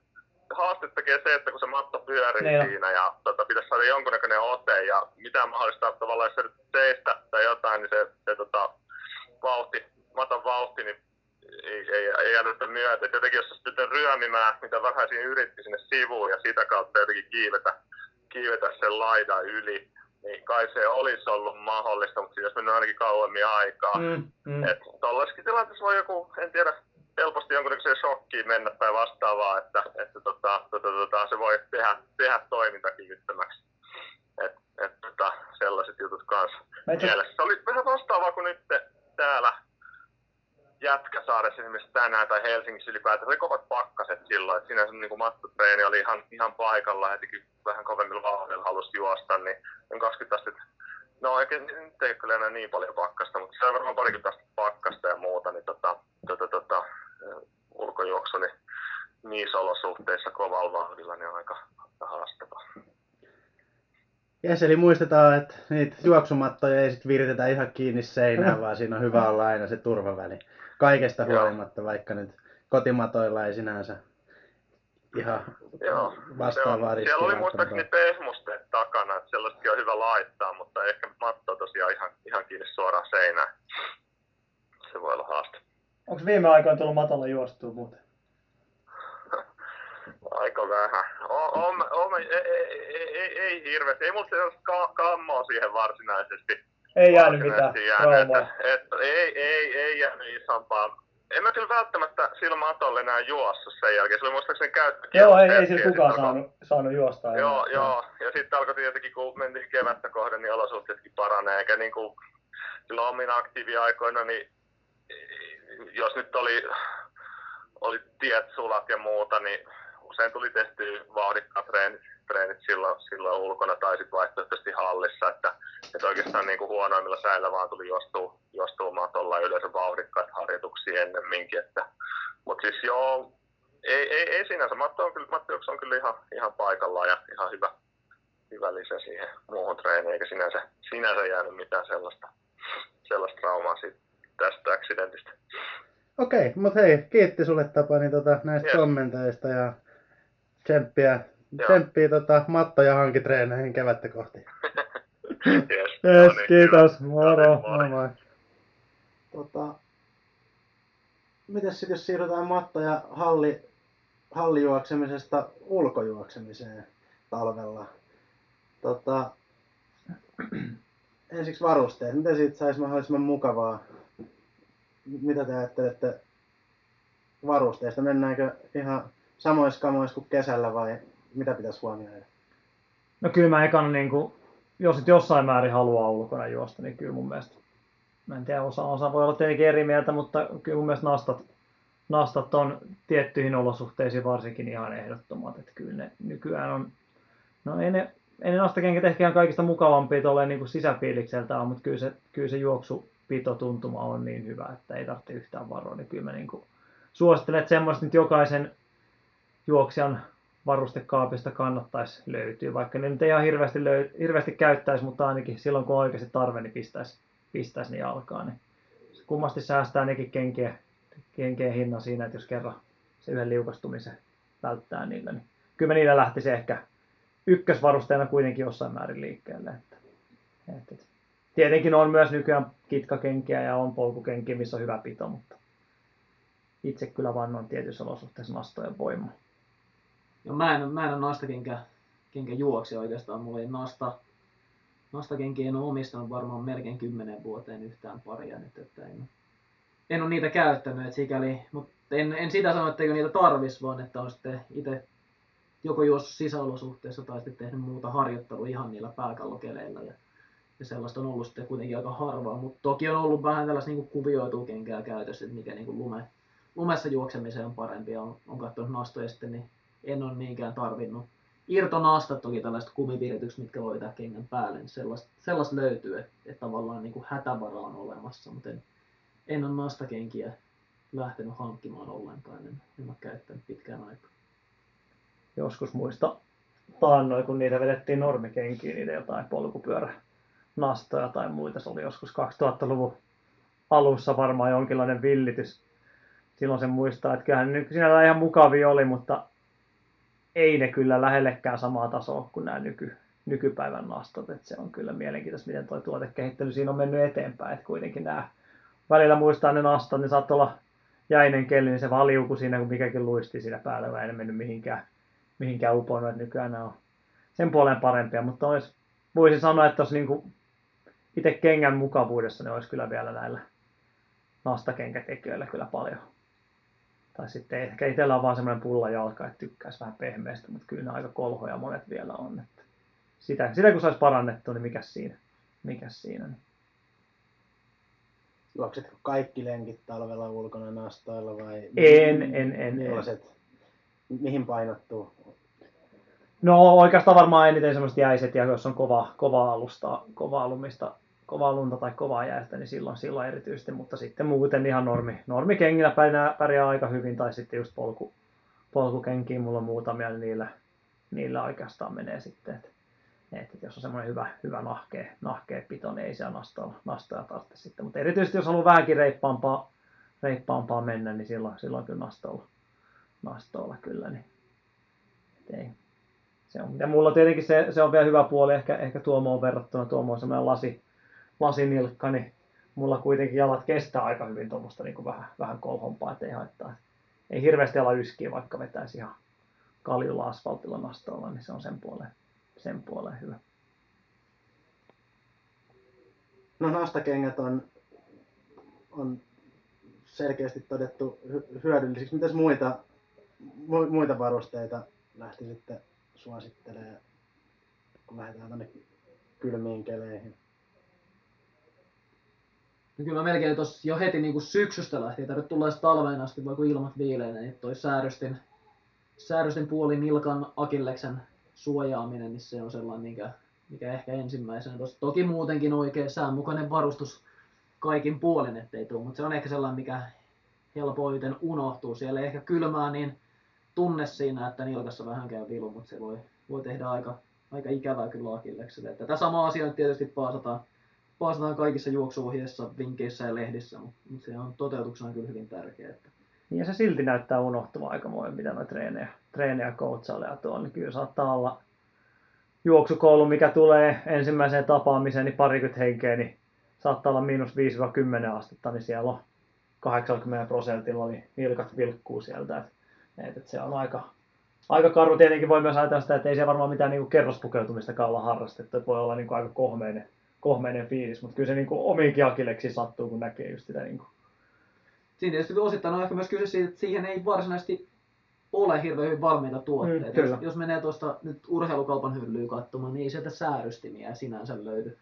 Haastetta tekee se, että kun se matto pyörii siinä ja pitäisi saada jonkunnäköinen ote ja mitään mahdollista tavallaan, jos se seistä tai jotain, niin se maton vauhti niin ei jäädä myötä. Et jotenkin jos se sitten ryömimään, mitä vähäisiin yritti sinne sivuun ja sitä kautta jotenkin kiivetä sen laidan yli, niin kai se olisi ollut mahdollista, mutta siinä olisi mennyt ainakin kauemmin aikaa. Että tollaisessakin tilanteessa voi joku, en tiedä, helposti jonkunnäköiseen shokkiin mennä tai vastaavaa, että se voi tehdä toimintakyvyttömäksi. Sellaiset jutut kanssa mielessä. Se oli vähän vastaavaa kuin nyt täällä Jätkäsaaressa esimerkiksi tänään tai Helsingissä ylipäätään. Oli kovat pakkaset silloin, että siinä niin mattotreeni oli ihan paikalla, heti vähän kovemmilla vauhdilla halusi juosta, niin on 20 astetta. No oikein nyt ei kyllä enää niin paljon pakkasta, mutta se on varmaan 20 pakkasta ja muuta, niin ulkojuoksu niin niissä olosuhteissa kovalla vauhdilla niin on aika haastavaa. Jes, eli muistetaan, että niitä juoksumattoja ei sit viritetä ihan kiinni seinään, vaan siinä on hyvä olla aina se turvaväli. Kaikesta huolimatta, vaikka nyt kotimatoilla ei sinänsä ihan vastaavaa riskiä. Siellä oli muistaakseni pehmusteet takana, että sellaisetkin on hyvä laittaa, mutta ehkä matto tosiaan ihan kiinni suoraan seinään. Se voi olla haaste. Onko viime aikoina tullut matolla juostua muuten? Aika vähän. Ei hirveästi. Ei mulla sellaista kammoa siihen varsinaisesti. Ei jäänyt mitään. Ei jäänyt isompaa. En mä kyllä välttämättä sillä matolla enää juossut sen jälkeen. Se oli muistaakseni käyttökieltä. Joo, ei sillä kukaan saanut juosta. Joo. Ja sitten alkoi tietenkin, kun mentiin kevättä kohden, niin olosuhteetkin paranee. Eikä niin kuin silloin omina aktiiviaikoina, niin jos nyt oli tiet sulat ja muuta, niin usein tuli tehtyä vauhdikkaat treenit silloin ulkona tai sitten vaihtoehtoisesti hallissa, että oikeastaan niin kuin huonoimmilla säillä vaan tuli juostua matolla ja yleensä vauhdikkaat harjoituksia ennemminkin. Mutta siis joo, ei sinänsä. Mattojuoksu on kyllä ihan paikallaan ja ihan hyvä lisä siihen muuhun treeniin, eikä sinänsä jäänyt mitään sellaista traumaa tästä aksidentista. Okei, mutta hei, kiitti sulle Tapani näistä kommenteista ja tsemppiä mattoja hankitreeneihin kevättä kohti. Yes, kiitos, moro. Mitäs sitten jos siirrytään mattoja hallijuoksemisesta ulkojuoksemiseen talvella? Ensiksi varusteet, miten siitä saisi mahdollisimman mukavaa? Mitä te ajattelette varusteista? Mennäänkö ihan samoissa kamoissa kuin kesällä vai mitä pitäisi huomioida? No kyllä mä ekan, niin kuin, jos et jossain määrin haluaa ulkona juosta, niin kyllä mun mielestä, mä en tiedä, osa voi olla tietenkin eri mieltä, mutta kyllä mun mielestä nastat on tiettyihin olosuhteisiin varsinkin ihan ehdottomat. Että kyllä ne nykyään on, no ei ne nastakenkät ehkä ihan kaikista mukavampia tolleen niin kuin sisäpiilikseltä on, mutta kyllä se juoksu pitotuntuma on niin hyvä, että ei tarvitse yhtään varoa, niin kyllä mä niin kuin suosittelen, että semmoista nyt jokaisen juoksijan varustekaapista kannattaisi löytyä, vaikka ne nyt ei ihan hirveästi käyttäisi, mutta ainakin silloin kun on oikeasti tarve, niin pistäisi ne jalkaan. Niin kummasti säästää ainakin kenkien hinnan siinä, että jos kerran se yhden liukastumisen välttää niillä, niin kyllä mä niillä lähtisi ehkä ykkösvarusteena kuitenkin jossain määrin liikkeelle. Tietenkin on myös nykyään kitkakenkiä ja on polkukenkiä, missä on hyvä pito, mutta itse kyllä vannon tietyissä olosuhteissa nastojen voimaa. No, mä en ole nastakenkäjuoksija oikeastaan. Mulla ei nastakenkiä en ole omistanut varmaan melkein 10 vuoteen yhtään paria nyt. Että en ole niitä käyttänyt, että sikäli, mutta en sitä sano, että niitä tarvisi, vaan että on sitten itse joko juossut sisäolosuhteessa tai sitten tehnyt muuta harjoittelua ihan niillä pääkallokeleillä. Ja sellaista on ollut sitten kuitenkin aika harvaa, mutta toki on ollut vähän tällaista niin kuvioitua kenkää käytössä, että mikä niin lumessa juoksemiseen on parempi. Ja on katsonut nastoja sitten, niin en ole niinkään tarvinnut. Irtonastat toki tällaiset kumiviritykset, mitkä voi vetää kengän päälle, niin sellaista löytyy, että tavallaan niin hätävara on olemassa, mutta en ole nastakenkiä lähtenyt hankkimaan ollenkaan, en ole käyttänyt pitkään aikaa. Joskus muista taannoin, kun niitä vedettiin normikenkiin, niitä jotain polkupyöränastoja tai muita, se oli joskus 2000-luvun alussa varmaan jonkinlainen villitys. Silloin sen muistaa, että kyllähän sinällään ihan mukavia oli, mutta ei ne kyllä lähellekään samaa tasoa kuin nämä nykypäivän nastot. Että se on kyllä mielenkiintoista, miten tuo tuotekehittely siinä on mennyt eteenpäin. Että kuitenkin nämä välillä muistaa ne nastot, niin saat olla jäinen kelli, niin se valiukui siinä, kun mikäkin luisti siinä päällä. Mä en mennyt mihinkään uponut, että nykyään nämä on sen puoleen parempia. Mutta voisin sanoa, että olisi niin itse kengän mukavuudessa ne olisi kyllä vielä näillä nastakenkätekijöillä kyllä paljon. Tai sitten ehkä itsellä on vaan semmoinen pullajalka, että tykkäisi vähän pehmeästä, mutta kyllä ne aika kolhoja monet vielä on. Että sitä kun saisi parannettua, niin mikäs siinä? Juoksetko kaikki lenkit talvella ulkona nastoilla vai? En. Mihin painottuu? No oikeastaan varmaan eniten semmoiset jäiset, ja jos on kovaa lunta tai kovaa jäistä, niin silloin erityisesti, mutta sitten muuten ihan normikengillä pärjää aika hyvin, tai sitten just polkukenkiin, mulla on muutamia, niin niillä oikeastaan menee sitten, että jos on semmoinen hyvä nahkea pito, niin ei siellä nastoja tarvitse sitten, mutta erityisesti jos haluaa vähänkin reippaampaa mennä, niin silloin kyllä nastoilla kyllä, niin ei. Ja mulla tietenkin se on vielä hyvä puoli, ehkä Tuomoon verrattuna, Tuomo on semmoinen lasinilkka, niin mulla kuitenkin jalat kestää aika hyvin tuommoista niin kuin vähän kolhompaa, ettei haittaa. Ei hirveästi ala yskiä, vaikka vetäisi ihan kaljulla asfaltilla nastoilla, niin se on sen puoleen hyvä. No nastakengät on selkeästi todettu hyödyllisiksi. Mitäs muita varusteita lähti sitten suosittelemaan, kun lähdetään tuonne kylmiin keleihin? No kyllä mä melkein tuossa jo heti niin syksystä lähtien, ei tarvitse tulla edes talveen asti, vaan kun ilmat viileinen, niin toi säärystin puoli nilkan akilleksen suojaaminen, niin se on sellainen, mikä ehkä ensimmäisenä tuossa. Toki muutenkin oikein säänmukainen varustus kaikin puolin, ettei tule, mutta se on ehkä sellainen, mikä helpoiten unohtuu. Siellä ei ehkä kylmää, niin tunne siinä, että nilkassa vähän käy vilu, mutta se voi tehdä aika ikävää kyllä akillekselle. Tätä samaa asiaa tietysti paasataan kaikissa juoksuohjeissa, vinkkeissä ja lehdissä, mutta se on toteutuksena kyllä hyvin tärkeää. Ja se silti näyttää unohtuvan aikamoin, mitä noita treenejä coachaileja tuo. Niin kyllä saattaa olla juoksukoulu, mikä tulee ensimmäiseen tapaamiseen, niin parikymmentä henkeä, niin saattaa olla -5–10 astetta, niin siellä on 80% niin nilkat vilkkuu sieltä. Että se on aika karu. Tietenkin voi myös ajatella sitä, että ei se varmaan mitään niin kerrospukeutumistakaan olla harrastettu, että voi olla niin aika kohmeinen fiilis, mutta kyllä se niin omiinkin akilleksiin sattuu, kun näkee just sitä. Niin siinä tietysti osittain on ehkä myös kyse siitä, että siihen ei varsinaisesti ole hirveän hyvin valmiita tuotteita. Jos menee tuosta nyt urheilukaupan hyllyyn katsomaan, niin ei sieltä säärystimiä sinänsä löydy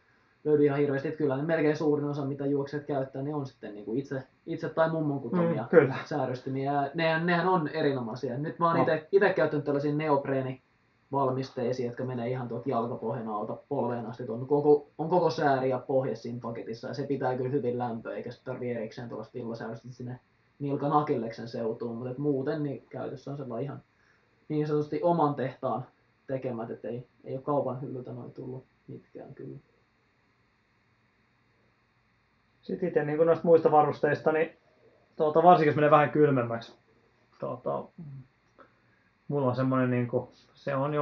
ihan hirveästi. Että kyllä niin melkein suurin osa, mitä juoksijat käyttää, niin on sitten niin kuin itse tai mummon kutomia säärystimiä. Nehän on erinomaisia. Nyt mä oon itse käyttänyt tällaisia neopreenivalmisteisiin, jotka menee ihan tuolta jalkapohjan alta polveen asti. On koko sääri ja pohja siinä paketissa, ja se pitää kyllä hyvin lämpöä, eikä se tarvitse erikseen tuollaista villasäärystä sinne nilkan akilleksen seutuun. Mutta muuten niin käytössä on sellainen ihan niin sanotusti oman tehtaan tekemät, että ei ole kaupan hyllyltä noin tullut mitkään kyllä. Sitten itse niin noista muista varusteista, niin varsinkin jos menee vähän kylmemmäksi. Mulla on semmoinen, niin kuin, se on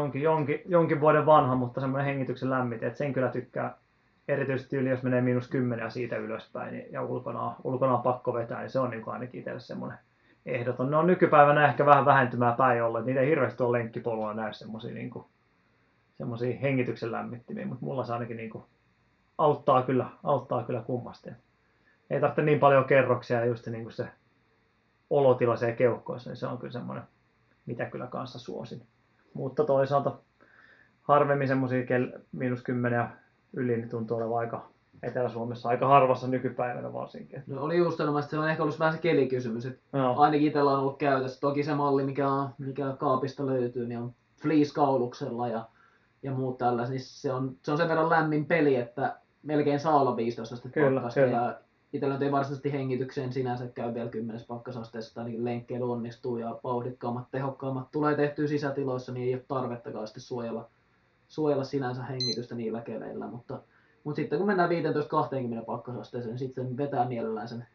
jonkin vuoden vanha, mutta semmoinen hengityksen lämmite, että sen kyllä tykkää erityisesti yli, jos menee -10 siitä ylöspäin niin, ja ulkona on pakko vetää, niin se on niin kuin ainakin itselle semmoinen ehdoton. Ne on nykypäivänä ehkä vähän vähentymää päin olleet, niitä ei hirveästi ole lenkkipolulla näy semmoisia niin hengityksen lämmittimiä, mutta mulla se ainakin niin kuin auttaa kyllä kummasti. Ei tarvitse niin paljon kerroksia ja just niin kuin se olotila siellä keuhkoissa, niin se on kyllä semmoinen, mitä kyllä kanssa suosin. Mutta toisaalta harvemmin semmoisia -10 yli, niin tuntuu olevan aika Etelä-Suomessa aika harvassa nykypäivänä varsinkin. No oli just sanomassa, se on ehkä ollut vähän se kelikysymys. No. Ainakin itsellä on ollut käytössä. Toki se malli, mikä kaapista löytyy, niin on fleece-kauluksella ja muut tällaiset. Niin se on sen verran lämmin peli, että melkein saa olla 15 astetta pakkasta. Ja itsellä ei varsinaisesti hengitykseen sinänsä käy vielä 10 pakkasasteessa, tai ainakin lenkkeily onnistuu ja vauhdikkaammat, tehokkaammat tulee tehtyä sisätiloissa, niin ei ole tarvettakaan sitten suojella sinänsä hengitystä niillä keleillä. Mutta sitten kun mennään 15-20 pakkasasteeseen, niin sitten vetää mielellään sen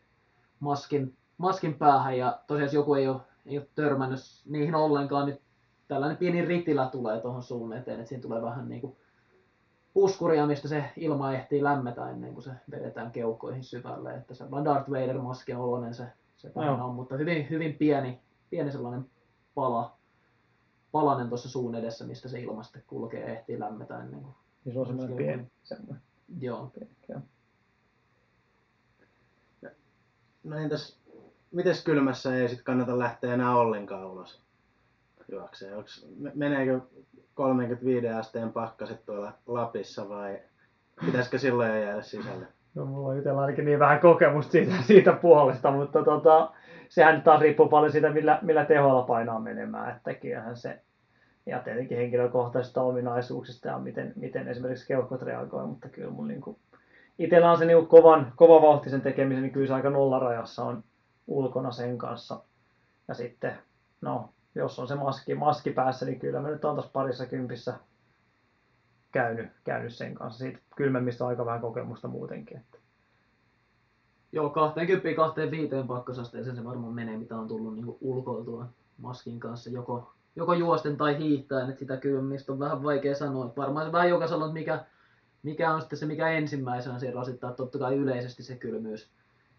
maskin päähän. Ja tosiaan joku ei ole törmännyt niihin ollenkaan, niin tällainen pieni ritilä tulee tuohon suun eteen. Että siinä tulee vähän niin kuin puskuria, mistä se ilma ehtii lämmetä ennen kuin se vedetään keuhkoihin syvälle. Että se on Darth Vader-maskin oloinen se päähän on, mutta hyvin, hyvin pieni sellainen palanen tuossa suun edessä, mistä se ilma sitten kulkee ja ehtii lämmetä ennen kuin... Ja se on semmoinen pieni. Joo. Joo. No entäs, mites kylmässä ei sit kannata lähteä enää ollenkaan ulos juokseen? Meneekö 35 asteen pakkaset tuolla Lapissa vai pitäisikö silloin jäädä sisälle? No mulla on itsellä ainakin niin vähän kokemusta siitä puolesta, mutta sehän taas riippuu paljon siitä, millä teholla painaa menemään, että kyllähän se... Ja tietenkin henkilökohtaisista ominaisuuksista ja miten esimerkiksi keuhkot reagoi, mutta kyllä mun niinku itsellä on se niinku kovan vauhtisen tekemisen, niin kyllä se aika nollarajassa on ulkona sen kanssa. Ja sitten, no, jos on se maski päässä, niin kyllä mä nyt on taas parissa kympissä käynyt sen kanssa. Siitä kylmemmistä on aika vähän kokemusta muutenkin. Että. Joo, 20-25 pakkasasteeseen se varmaan menee, mitä on tullut niinku ulkoiltua maskin kanssa joko juosten tai hiihtäen, että sitä kylmistä on vähän vaikea sanoa. Varmaan se vähän jokaisella on, että mikä on sitten se, mikä ensimmäisenä siellä rasittaa. Totta kai yleisesti se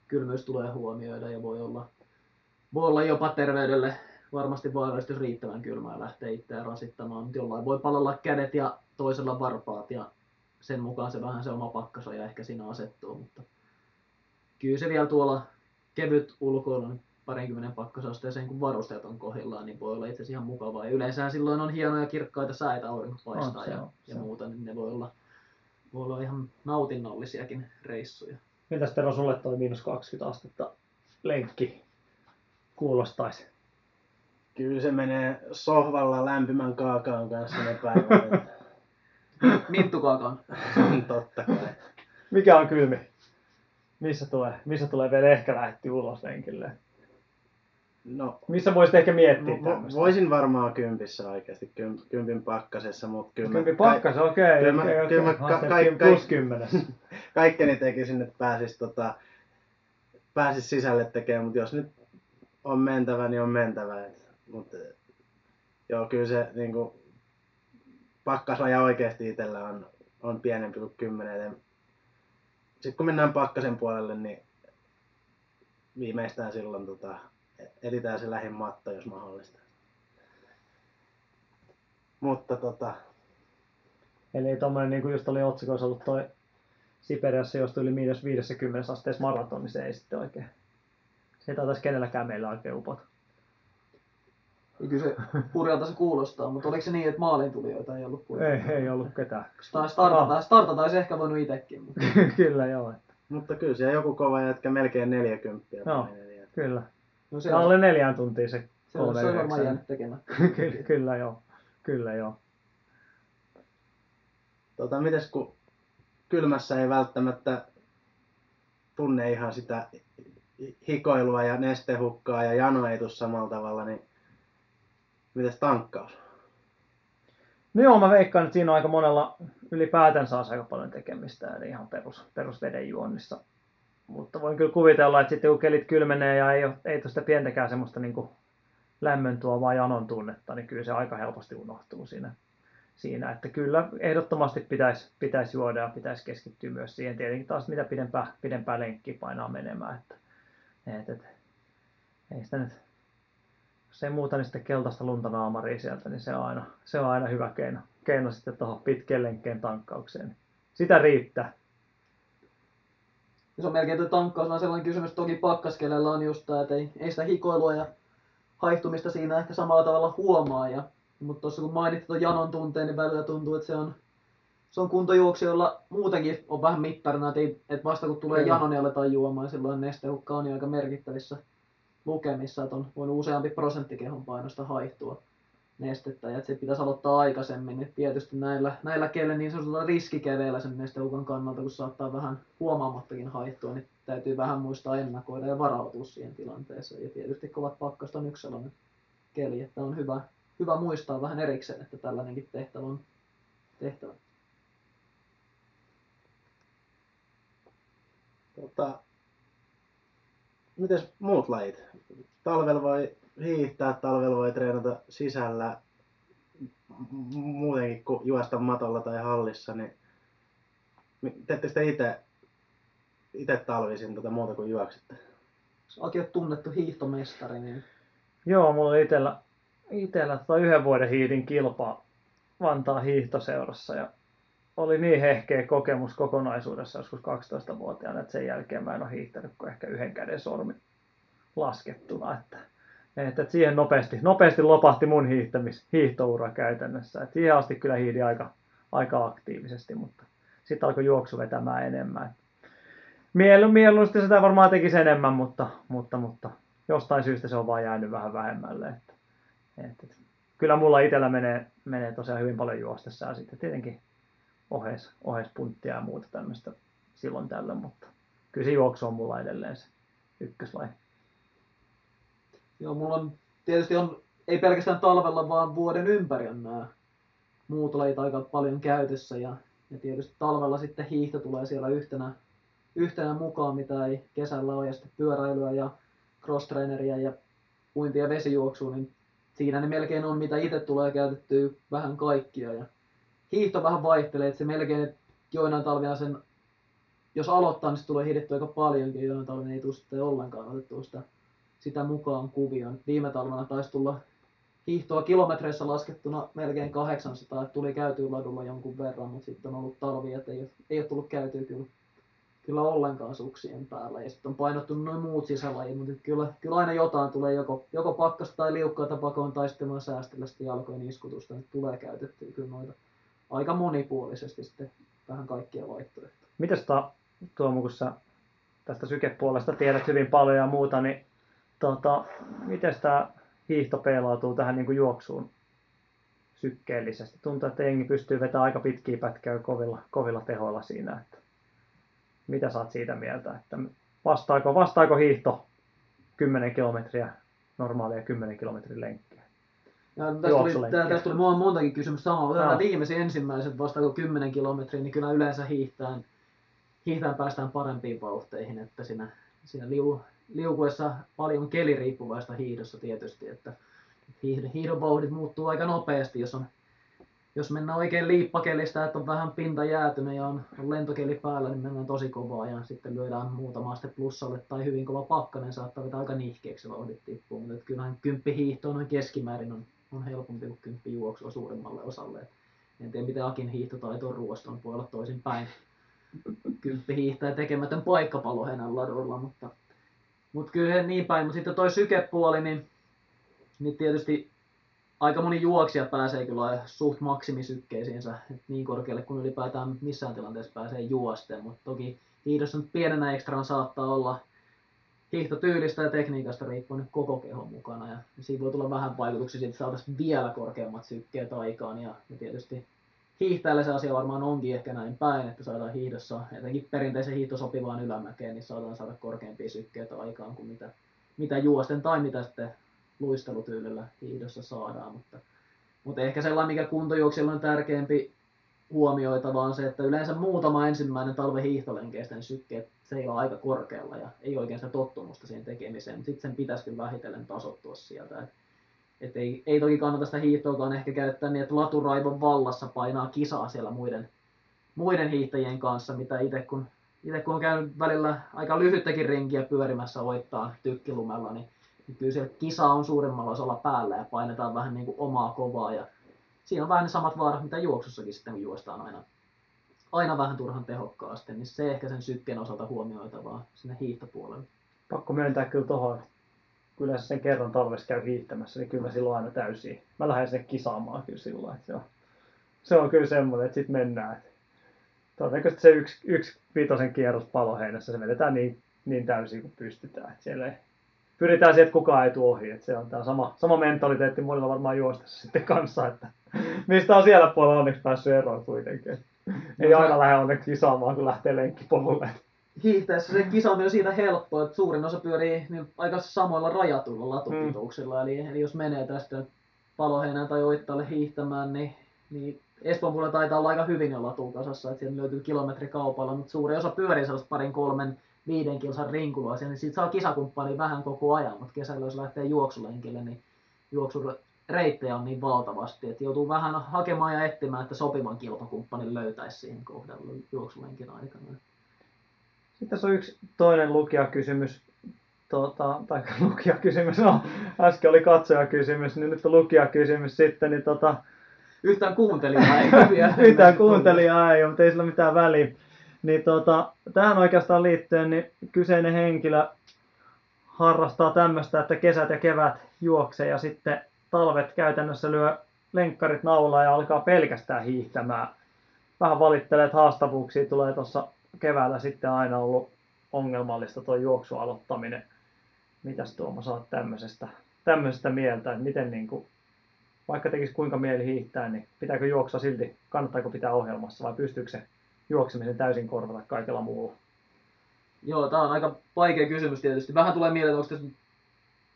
kylmyys tulee huomioida ja voi olla jopa terveydelle varmasti vaarallista, jos riittävän kylmää lähtee itseään rasittamaan. Jollain voi palella kädet ja toisella varpaat ja sen mukaan se vähän se oma pakkasaja ehkä siinä asettuu. Mutta kyllä se vielä tuolla kevyt ulkoilun 20 pakkasasteeseen, kun varusteet on kohdillaan, niin voi olla itse asiassa ihan mukavaa. Ja yleensä silloin on hienoja kirkkaita säitä, aurinko paistaa ja muuta, niin ne voi olla ihan nautinnollisiakin reissuja. Miltäs Tero sulle toi miinus 20 astetta lenkki kuulostaisi? Kyllä se menee sohvalla lämpimän kaakaan kanssa ne päivät. Mintukaakaan. Totta kai. Mikä on kylmi? Missä tulee vielä ehkä lähti ulos lenkille? No, missä voisit ehkä miettiä tämmöistä? Voisin varmaan kympissä oikeasti, kympin pakkasessa, mutta kyllä mä... Kympin pakkasessa, okei, plus 10. Kaikkeni tekisin, että pääsis sisälle tekemään, mutta jos nyt on mentävä, niin on mentävä. Mutta joo, kyllä se niin kuin, pakkasraja oikeasti itsellä on pienempi kuin 10. Sitten kun mennään pakkasen puolelle, niin viimeistään silloin editään se lähin matto, jos mahdollista. Mutta Eli tommoinen, niin kuin just oli otsikoissa ollut toi Siperiassa, josta yli miinus 50 asteessa maraton, niin se ei sitten oikein. Se ei taitaisi kenelläkään meillä oikein upota. Kyllä se hurjalta se kuulostaa, mutta oliko se niin, että maalintulijoita ei ollut kuitenkaan? Ei ollut ketään. Startata olisi ehkä voinut itsekin. Mutta... kyllä joo. Mutta kyllä siellä joku kova jätkä melkein 40. No, kyllä. No se alle 4 tuntia se 3. Se on varmaan jäänyt tekemättä. Kyllä joo. Mites kun kylmässä ei välttämättä tunne ihan sitä hikoilua ja nestehukkaa ja jano ei tule samalla tavalla, niin mites tankkaus? No joo, mä veikkaan, että siinä on aika monella ylipäätänsä aika paljon tekemistä, eli ihan perusvedenjuonnissa. Mutta voin kyllä kuvitella, että sitten kun kelit kylmenee ja ei ole sitä pientäkään semmoista niin lämmön tuovaa janon tunnetta, niin kyllä se aika helposti unohtuu siinä. Että kyllä ehdottomasti pitäisi juoda ja pitäisi keskittyä myös siihen. Tietenkin taas mitä pidempää lenkkiä painaa menemään. Että ei sitä nyt... Jos ei muuta, niin sitten keltaista luntanaamaria sieltä, niin se on aina hyvä keino sitten tuohon pitkän lenkkeen tankkaukseen. Sitä riittää. Se on melkein tuo tankkaus, vaan sellainen kysymys, toki pakkaskelellä on just tämä, että ei sitä hikoilua ja haihtumista siinä ehkä samalla tavalla huomaa. Mutta tuossa kun mainitsit tuon janon tunteen, niin välillä tuntuu, että se on, se on kuntojuoksijoilla muutenkin on vähän mittarina, että vasta kun tulee jano, niin aletaan juomaan, silloin nestehukka on aika merkittävissä lukemissa, että on voinut useampi prosentti kehon painosta haihtua nestettä, ja että se pitäisi aloittaa aikaisemmin, niin tietysti näillä keleillä, niin sanotulla riskikeleillä sen nestehukan kannalta, kun saattaa vähän huomaamattakin haihtua, niin täytyy vähän muistaa ennakoida ja varautua siihen tilanteeseen, ja tietysti kovat pakkasta on yksi sellainen keli, että on hyvä muistaa vähän erikseen, että tällainenkin tehtävä on tehtävä. Mites muut lajit? Talvella voi hiihtää, talvella voi treenata sisällä muutenkin kuin juosta matolla tai hallissa, niin teettekö te itse talvisin muuta kuin juoksitte? Aki on tunnettu hiihtomestari, niin... Joo, mulla oli itellä yhden vuoden hiihdin kilpa Vantaan hiihtoseurassa ja oli niin hehkeä kokemus kokonaisuudessa joskus 12-vuotiaana, että sen jälkeen mä en ole hiihtänyt kuin ehkä yhden käden sormi laskettuna. Että siihen nopeasti lopahti mun hiihtoura käytännössä. Et siihen asti kyllä hiihdin aika aktiivisesti, mutta sitten alkoi juoksu vetämään enemmän. Mieluusti sitä varmaan tekisi enemmän, mutta jostain syystä se on vaan jäänyt vähän vähemmälle. Että kyllä mulla itsellä menee tosiaan hyvin paljon juostessa ja sitten tietenkin oheispunttia ja muuta tämmöistä silloin tällöin, mutta kyllä se juoksu on mulla edelleen se ykköslaji. Joo, mulla on tietysti ei pelkästään talvella, vaan vuoden ympäri on nämä muut lajit aika paljon käytössä ja tietysti talvella sitten hiihto tulee siellä yhtenä mukaan, mitä ei kesällä ole, ja sitten pyöräilyä ja cross-traineria ja uintia ja vesijuoksua, niin siinä ne melkein on, mitä itse tulee käytettyä vähän kaikkia. Ja hiihto vähän vaihtelee, että se melkein, että joinain talvina sen, jos aloittaa, niin se tulee hiihdettyä aika paljonkin, joinain talvina ei tule sitten ollenkaan otettua sitä mukaan kuvioon. Viime talvena taisi tulla hiihtoa kilometreissä laskettuna melkein 800, että tuli käytyä ladulla jonkun verran, mutta sitten on ollut talvi, että ei ole tullut käytyä kyllä ollenkaan suksien päällä. Ja sitten on painottunut noin muut sisälajit, mutta kyllä aina jotain tulee joko pakkasta tai liukkaata pakoon, tai sitten vaan säästellä sitten jalkojen iskutusta, niin tulee käytettyä kyllä noita aika monipuolisesti sitten vähän kaikkia vaihtoehtoja. Mites Tuomo, kun sä tästä sykepuolesta tiedät hyvin paljon ja muuta, niin miten tämä hiihto peilautuu tähän niin kuin juoksuun sykkeellisesti? Tuntuu, että jengi pystyy vetämään aika pitkiä pätkiä kovilla tehoilla siinä. Että mitä saat siitä mieltä? Että vastaako hiihto 10 kilometriä, normaalia 10 kilometrin lenkkiä? Tästä tuli montakin kysymystä samaa. Viimeisen ensimmäiset vastaako 10 kilometriä, niin kyllä yleensä hiihtään päästään parempiin vauhteihin, että siinä liukuessa paljon keliriippuvaista hiihdossa tietysti, että hiihdon vauhdit muuttuu aika nopeasti, jos mennään oikein liippakelistä, että on vähän pinta jäätynyt ja on lentokeli päällä, niin mennään tosi kovaa ja sitten lyödään muutama aste plussalle tai hyvin kova pakkanen, saattaa vetää aika nihkeeksi vauhdit tippuu, mutta kyllähän 10 hiihtoa noin keskimäärin on helpompi kuin 10 juoksua suurimmalle osalle. En tiedä miten Akin hiihtotaito on ruostunut, voi olla toisin päin. 10 hiihtää tekemätön paikka Paloheinän ladulla, mutta kyllä niin päin. Mutta sitten toi sykepuoli, niin tietysti aika moni juoksija pääsee kyllä suht maksimisykkeisiinsä, että niin korkealle kuin ylipäätään missään tilanteessa pääsee juosteen, mutta toki hiihdossa pienenä ekstraan saattaa olla hiihtotyylistä ja tekniikasta riippuen koko kehon mukana, ja siinä voi tulla vähän vaikutuksia siitä, että saataisiin vielä korkeammat sykkeet aikaan, ja tietysti hiihtäjällä se asia varmaan onkin ehkä näin päin, että saadaan hiihdossa, etenkin perinteisen hiihto sopivaan ylämäkeen, niin saada korkeampia sykkeitä aikaan kuin mitä juosten tai mitä sitten luistelutyylillä hiihdossa saadaan, mutta ehkä sellainen, mikä kuntojuoksilla on tärkeämpi huomioitava on se, että yleensä muutama ensimmäinen talven hiihtolenkeistä niin sykkeet seilaa aika korkealla ja ei oikein sitä tottumusta siihen tekemiseen, mutta sitten sen pitäisi vähitellen tasoittua sieltä. Et ei toki kannata sitä hiihtoakaan ehkä käyttää niin, että laturaivon vallassa painaa kisaa siellä muiden hiihtäjien kanssa, mitä itse kun on käynyt välillä aika lyhyttäkin rinkiä pyörimässä voittaa tykkilumella, niin kyllä siellä kisa on suurimmalla osalla päällä ja painetaan vähän niin kuin omaa kovaa. Ja siinä on vähän ne samat vaarat, mitä juoksussakin sitten, kun juostaan aina vähän turhan tehokkaasti, niin se ehkä sen sykkeen osalta huomioitavaa sinne hiihtopuolelle. Pakko myöntää kyllä tuohon. Kyllä sen kerran talvessa käy hiihtämässä, niin kyllä mä silloin aina täysin. Mä lähden sinne kisaamaan kyllä silloin. Se on kyllä semmoinen, että sit mennään. Todennäköisesti se yksi viitosen kierros Paloheinässä, se vedetään niin täysin kuin pystytään. Siellä ei, pyritään siihen, että kukaan ei tule ohi. Että se on tämä sama mentaliteetti monilla varmaan juostessa sitten kanssa, että mistä on siellä puolella onneksi päässyt eroon kuitenkin. Ei aina lähde onneksi kisaamaan, kun lähtee lenkkipolulle. Hiihtäessä se kisaaminen on siitä helppo, että suurin osa pyörii niin aika samoilla rajatuilla latupituuksilla. Eli jos menee tästä Paloheinään tai Oittalle hiihtämään, niin Espoon puolella taitaa olla aika hyvin jo latukasassa, että sieltä löytyy kilometrikaupalla, mutta suurin osa pyörii sellaista 2-3-5 kilsan rinkuloisia, niin siitä saa kisakumppani vähän koko ajan, mutta kesällä jos lähtee juoksulenkille, niin juoksureittejä on niin valtavasti, että joutuu vähän hakemaan ja etsimään, että sopivan kilpakumppanin löytäisi siihen kohdalla juoksulenkin aikana. Sitten tässä on yksi toinen lukijakysymys, tai lukijakysymys, äsken oli katsojakysymys, niin nyt on lukijakysymys sitten, niin yhtään kuuntelijaa ei vielä. Yhtään kuuntelijaa ei ole, mutta ei sillä mitään väliä. Niin tähän oikeastaan liittyen niin kyseinen henkilö harrastaa tämmöistä, että kesät ja kevät juoksee ja sitten talvet käytännössä lyö lenkkarit naulaa ja alkaa pelkästään hiihtämään. Vähän valittelee, että haastavuuksia tulee tuossa keväällä sitten aina ollut ongelmallista tuo juoksu aloittaminen. Mitäs Tuomo saat tämmöisestä mieltä, että miten niinku... Vaikka tekisi kuinka mieli hiihtää, niin pitääkö juoksua silti, kannattaako pitää ohjelmassa vai pystyykö se juoksemisen täysin korvata kaikella muulla? Joo, tämä on aika vaikea kysymys tietysti. Vähän tulee mieleen, onko tässä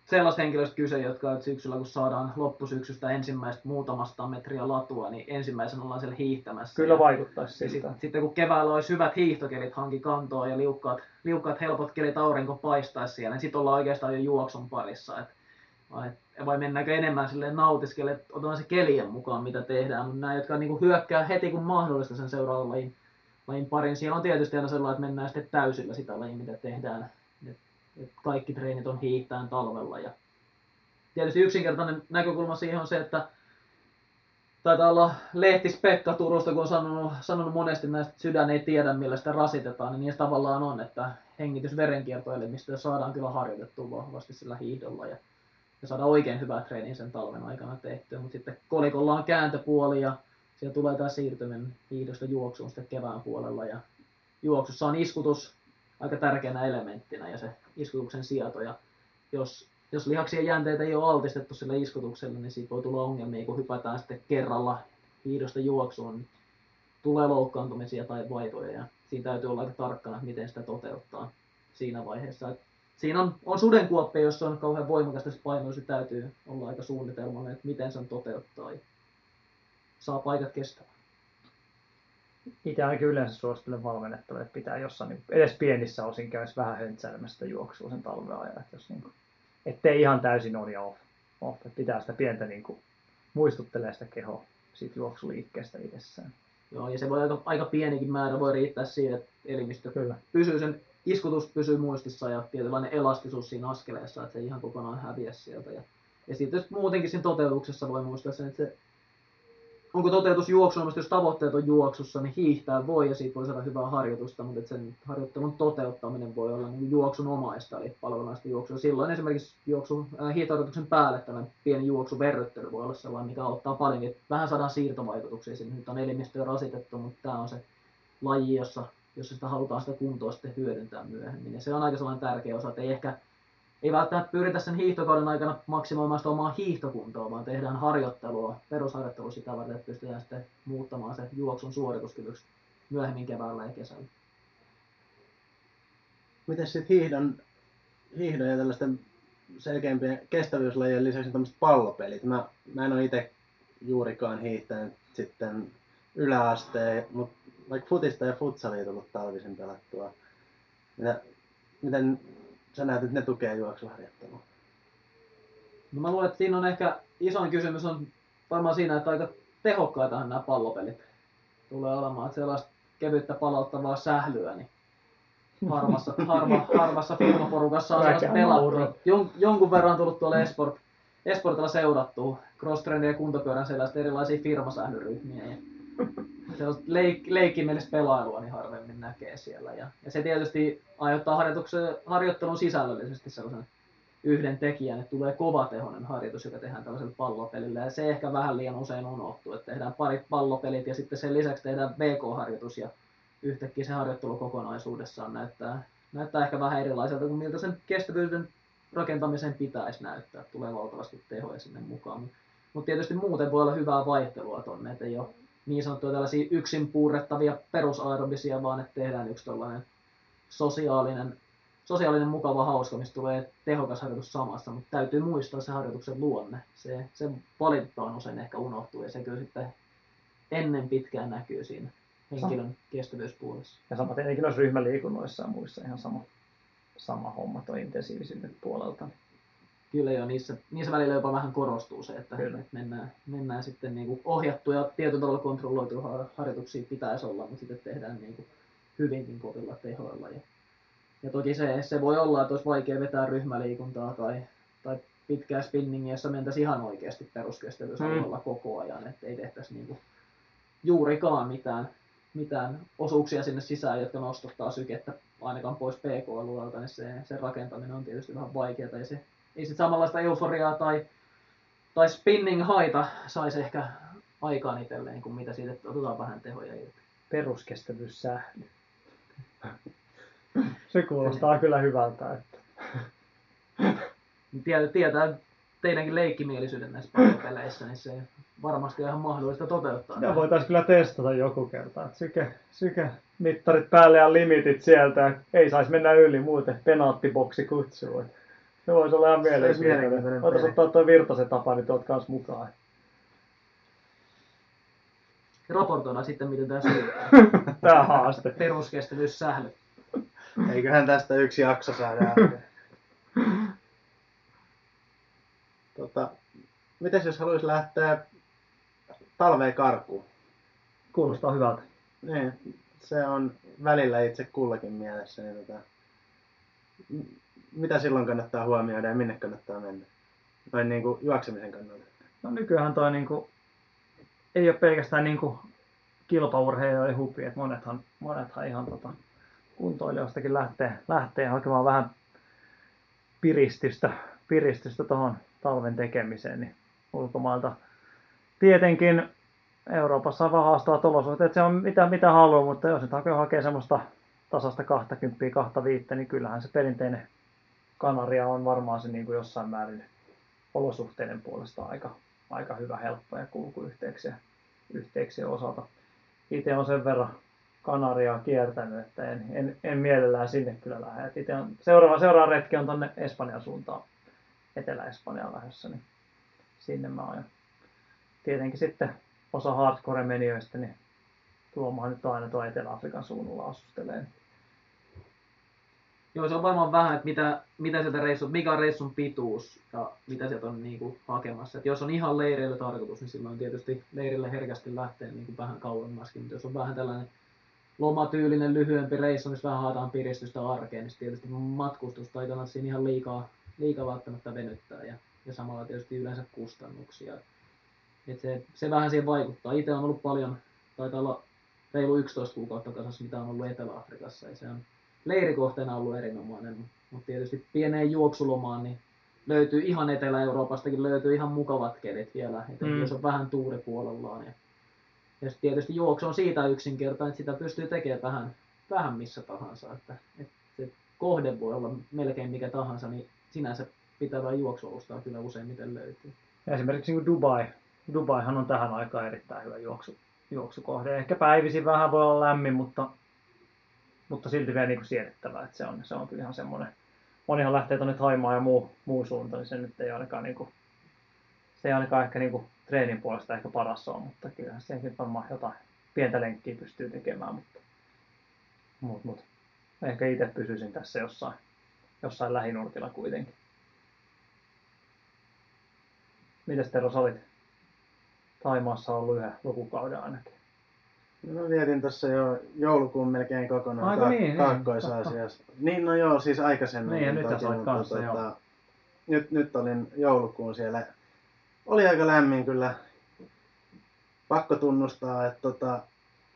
sellaista henkilöistä kyse, jotka nyt syksyllä kun saadaan loppusyksystä ensimmäistä muutamasta metriä latua, niin ensimmäisenä ollaan siellä hiihtämässä. Kyllä vaikuttaisi siltä. Sitten kun keväällä olisi hyvät hiihtokelit hanki kantoa ja liukkaat helpot kelit aurinko paistaisi siellä, niin sitten ollaan oikeastaan jo juoksun parissa. Vai mennäänkö enemmän silleen nautiskelle, että otetaan se kelien mukaan, mitä tehdään. Mutta nämä, jotka niinku hyökkää heti kun mahdollista sen seuraavan lajin parin, siellä on tietysti aina sellainen, että mennään sitten täysillä sitä lajia, mitä tehdään. Et kaikki treenit on hiihtään talvella. Ja tietysti yksinkertainen näkökulma siihen on se, että taitaa olla lehtis Pekka Turusta, kun on sanonut monesti näistä, että sydän ei tiedä, millä sitä rasitetaan, niin niistä tavallaan on, että hengitys-verenkiertoelimistä saadaan kyllä harjoitettua vahvasti sillä hiihdolla. Ja saada oikein hyvää treeniä sen talven aikana tehtyä, mutta sitten kolikolla on kääntöpuoli ja siellä tulee taas siirtyminen hiihdosta juoksuun sitten kevään puolella. Ja juoksussa on iskutus aika tärkeänä elementtinä ja se iskutuksen sieto. Ja jos lihaksien jänteitä ei ole altistettu sille iskutukselle, niin siitä voi tulla ongelmia, kun hypätään sitten kerralla hiihdosta juoksuun. Niin tulee loukkaantumisia tai vaivoja ja siinä täytyy olla aika tarkkana, miten sitä toteuttaa siinä vaiheessa. Siinä on sudenkuoppia, jossa on kauhean voimakasta painoa, se täytyy olla aika suunnitelmallinen, että miten sen toteuttaa ja saa paikat kestämään. Itse ainakin yleensä suosittelen valmennettavalle, että pitää jossain edes pienissä osin käydä vähän höntsäilemästä juoksua sen talven ajan, ettei ihan täysin on ja off. Pitää sitä pientä niin kuin, muistuttelee sitä kehoa siitä juoksuliikkeestä itsessään. Joo, ja se voi aika pienikin määrä voi riittää siihen, että elimistö pysyy sen. Iskutus pysyy muistissa ja tietynlainen elastisuus siinä askeleessa, että se ei ihan kokonaan häviä sieltä. Ja sitten muutenkin siinä toteutuksessa voi muistaa sen, että se, onko toteutus juoksunomasta, jos tavoitteet on juoksussa, niin hiihtää voi ja siitä voi saada hyvää harjoitusta, mutta sen harjoittelun toteuttaminen voi olla niin juoksunomaista, eli palvelunnaista juoksua. Silloin esimerkiksi hiihtoharjoituksen päälle tällainen pieni juoksuverryttely voi olla sellainen, mikä auttaa paljonkin. Vähän saadaan siirtovaikutuksia sinne. Nyt on elimistöä rasitettu, mutta tämä on se laji, jossa sitä halutaan sitä kuntoa sitten hyödyntää myöhemmin. Ja se on aika sellainen tärkeä osa, että ei välttämättä pyritä sen hiihtokauden aikana maksimoimaan sitä omaa hiihtokuntoa, vaan tehdään harjoittelua, perusharjoittelua sitä varten, että pystytään sitten muuttamaan se juoksun suorituskyvyksi myöhemmin keväällä ja kesällä. Miten sitten hiihdon ja tällaisten selkeämpien kestävyyslajien lisäksi tämmöiset pallopelit? Mä en ole itse juurikaan hiihtänyt sitten yläasteen, mutta vaikka futista ja futsalia tullut talvisin pelattua. Miten sä näet, että ne tukee juoksuharjoittelua? No mä luulen, että siinä on ehkä isoin kysymys on varmaan siinä, että aika tehokkaitahan nämä pallopelit tulee olemaan. Että sellaista kevyttä palauttavaa sählyä, niin harvassa firmaporukassa on sellaista pelattua. Jonkun verran on tullut tuolla Esportilla seurattua cross-trendin ja kuntopyörän sellaista erilaisia firmasählyryhmiä. Se on leikkimielistä pelailua, niin harvemmin näkee siellä. Ja se tietysti aiheuttaa harjoittelun sisällöllisesti sellaisen yhden tekijän, että tulee kovatehoinen harjoitus, joka tehdään tällaisella pallopelillä. Ja se ehkä vähän liian usein unohtuu, että tehdään parit pallopelit ja sitten sen lisäksi tehdään VK-harjoitus ja yhtäkkiä se harjoittelu kokonaisuudessaan näyttää ehkä vähän erilaiselta kuin miltä sen kestävyyden rakentamisen pitäisi näyttää. Tulee valtavasti tehoja sinne mukaan. Mutta tietysti muuten voi olla hyvää vaihtelua tuonne, että ei ole niin sanottuja tällaisia yksin puurrettavia perusaerobisia, vaan että tehdään yksi tuollainen sosiaalinen mukava hauska, mistä tulee tehokas harjoitus samassa, mutta täytyy muistaa se harjoituksen luonne. Se valitettavan usein ehkä unohtuu ja se kyllä sitten ennen pitkään näkyy siinä henkilön kestävyyspuolessa. Ja sama tietenkin noissa ryhmäliikunnoissa ja muissa ihan sama homma tuo intensiivisyyden puolelta. Kyllä joo, niissä välillä jopa vähän korostuu se, että mennään sitten niinku ohjattu ja tietyllä tavalla kontrolloitu harjoituksia pitäisi olla, mutta sitten tehdään niinku hyvinkin kovilla tehoilla. Ja toki se voi olla, että olisi vaikea vetää ryhmäliikuntaa tai pitkää spinningiä, jossa mentäisiin ihan oikeasti peruskestävyysalueella koko ajan, ettei tehtäisi niinku juurikaan mitään osuuksia sinne sisään, jotka nostattaa sykettä ainakaan pois PK-alueelta, niin se rakentaminen on tietysti vähän vaikeaa. Ja ei sitten samanlaista euforiaa tai spinning-haita saisi ehkä aikaan itselleen, kuin mitä siitä otetaan vähän tehoja irti. Peruskestävyyssähly. Se kuulostaa kyllä hyvältä. Että. Tietää teidänkin leikkimielisyyden näissä peleissä, niin se varmasti on ihan mahdollista toteuttaa. Ja voitaisiin kyllä testata joku kerta. Että mittarit päälle ja limitit sieltä. Ei saisi mennä yli, muuten penalttiboksi kutsuu. Se voisi olla ihan mielenkiintoinen. Voitaisiin ottaa tuo Virtasen tapa, niin tuot kanssa mukaan. Raportoidaan sitten, miten tämä syytää. Tämä haaste. Peruskestävyyssähly. Eiköhän tästä yksi jakso saadaan. Mites jos haluaisi lähteä talveen karkuun? Kuulostaa hyvältä. Niin, se on välillä itse kullakin mielessä. Niin mitä silloin kannattaa huomioida ja minne kannattaa mennä? Noin niin kuin juoksemisen kannalta. No nykyään toi niin kuin, ei ole pelkästään niin kuin kilpaurheilijoiden hupi. Että monethan ihan kuntoilijoistakin lähtee hakemaan vähän piristystä tuohon talven tekemiseen niin ulkomailta. Tietenkin Euroopassa on vähän haastavat olosuhteet, se on mitä haluaa, mutta jos nyt hakee semmoista tasasta 20-25, niin kyllähän se perinteinen Kanaria on varmaan se niin kuin jossain määrin olosuhteiden puolesta aika hyvä, helppo ja kulkuyhteyksien osalta. Itse on sen verran Kanariaa kiertänyt, että en mielellään sinne kyllä lähde. Itse on, seuraava retki on tuonne Espanjan suuntaan, Etelä-Espanjan lähdössä, niin sinne mä oon. Tietenkin sitten osa hardcore-menijöistä, niin Tuomohan nyt aina tuo Etelä-Afrikan suunnalla asustelee. Joo, se on varmaan vähän, että mikä on reissun pituus ja mitä sieltä on niin kuin hakemassa. Et jos on ihan leireillä tarkoitus, niin silloin tietysti leirille herkästi lähtee niin kuin vähän kauemmaskin. Mutta jos on vähän tällainen lomatyylinen, lyhyempi reissu, niin vähän haetaan piristystä arkeen, niin tietysti matkustusta ei kannata siinä ihan liikaa välttämättä venyttää ja samalla tietysti yleensä kustannuksia. Et se vähän siihen vaikuttaa. Itse on ollut paljon, taitaa olla reilu 11 kuukautta kasassa, mitä on ollut Etelä-Afrikassa, ja se on leirikohteena ollut erinomainen, mutta tietysti pieneen juoksulomaan niin löytyy ihan Etelä-Euroopastakin löytyy ihan mukavat kelit vielä, etenkin jos on vähän tuuripuolellaan. Ja tietysti juoksu on siitä yksinkertainen, että sitä pystyy tekemään vähän missä tahansa. Että se kohde voi olla melkein mikä tahansa, niin sinänsä pitävää juoksualustaa kyllä useimmiten löytyy. Ja esimerkiksi niin kuin Dubaihan on tähän aikaan erittäin hyvä juoksukohde. Ehkä päivisin vähän voi olla lämmin, mutta silti vielä niin kuin siedettävää. Että se on kyllä ihan semmoinen. Monihan lähtee tuonne Thaimaan ja muu suunta, niin se nyt ei ainakaan, niin kuin, se ei ainakaan ehkä niin kuin treenin puolesta ehkä paras on, mutta kyllähän se nyt varmaan jotain pientä lenkkiä pystyy tekemään, mutta ehkä itse pysyisin tässä jossain lähinurkilla kuitenkin. Mites Tero, sä olit Thaimaassa ollut yhden lukukauden ainakin? No mä vietin tuossa jo joulukuun melkein kokonaan Kaakkois-Aasiassa. Niin, no joo, siis aikaisemmin. Niin, ja nyt tässä olet kanssa, nyt olin joulukuun siellä. Oli aika lämmin kyllä. Pakko tunnustaa, että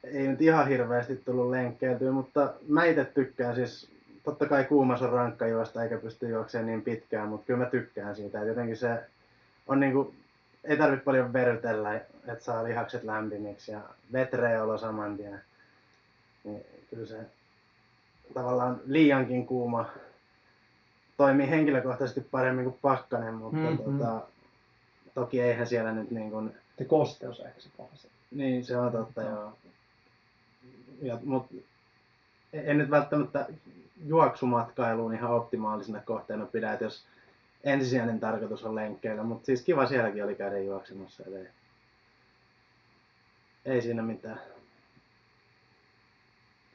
ei nyt ihan hirveästi tullut lenkkeiltyä, mutta mä itse tykkään siis, totta kai kuumas on rankka juosta eikä pysty juoksemaan niin pitkään, mutta kyllä mä tykkään siitä. Et jotenkin se on niinku, ei tarvitse paljon verrytellä, että saa lihakset lämpimiksi ja vetreä olo saman tien. Kyllä se tavallaan liiankin kuuma toimii henkilökohtaisesti paremmin kuin pakkanen, mutta toki eihän siellä nyt niin kuin... Se kosteus ehkä se pahas. Niin, se on totta, joo. Mutta en nyt välttämättä juoksumatkailuun ihan optimaalisena kohteena pidä, että jos ensisijainen tarkoitus on lenkkeillä, mutta siis kiva sielläkin oli käydä juoksemassa, ei siinä mitään.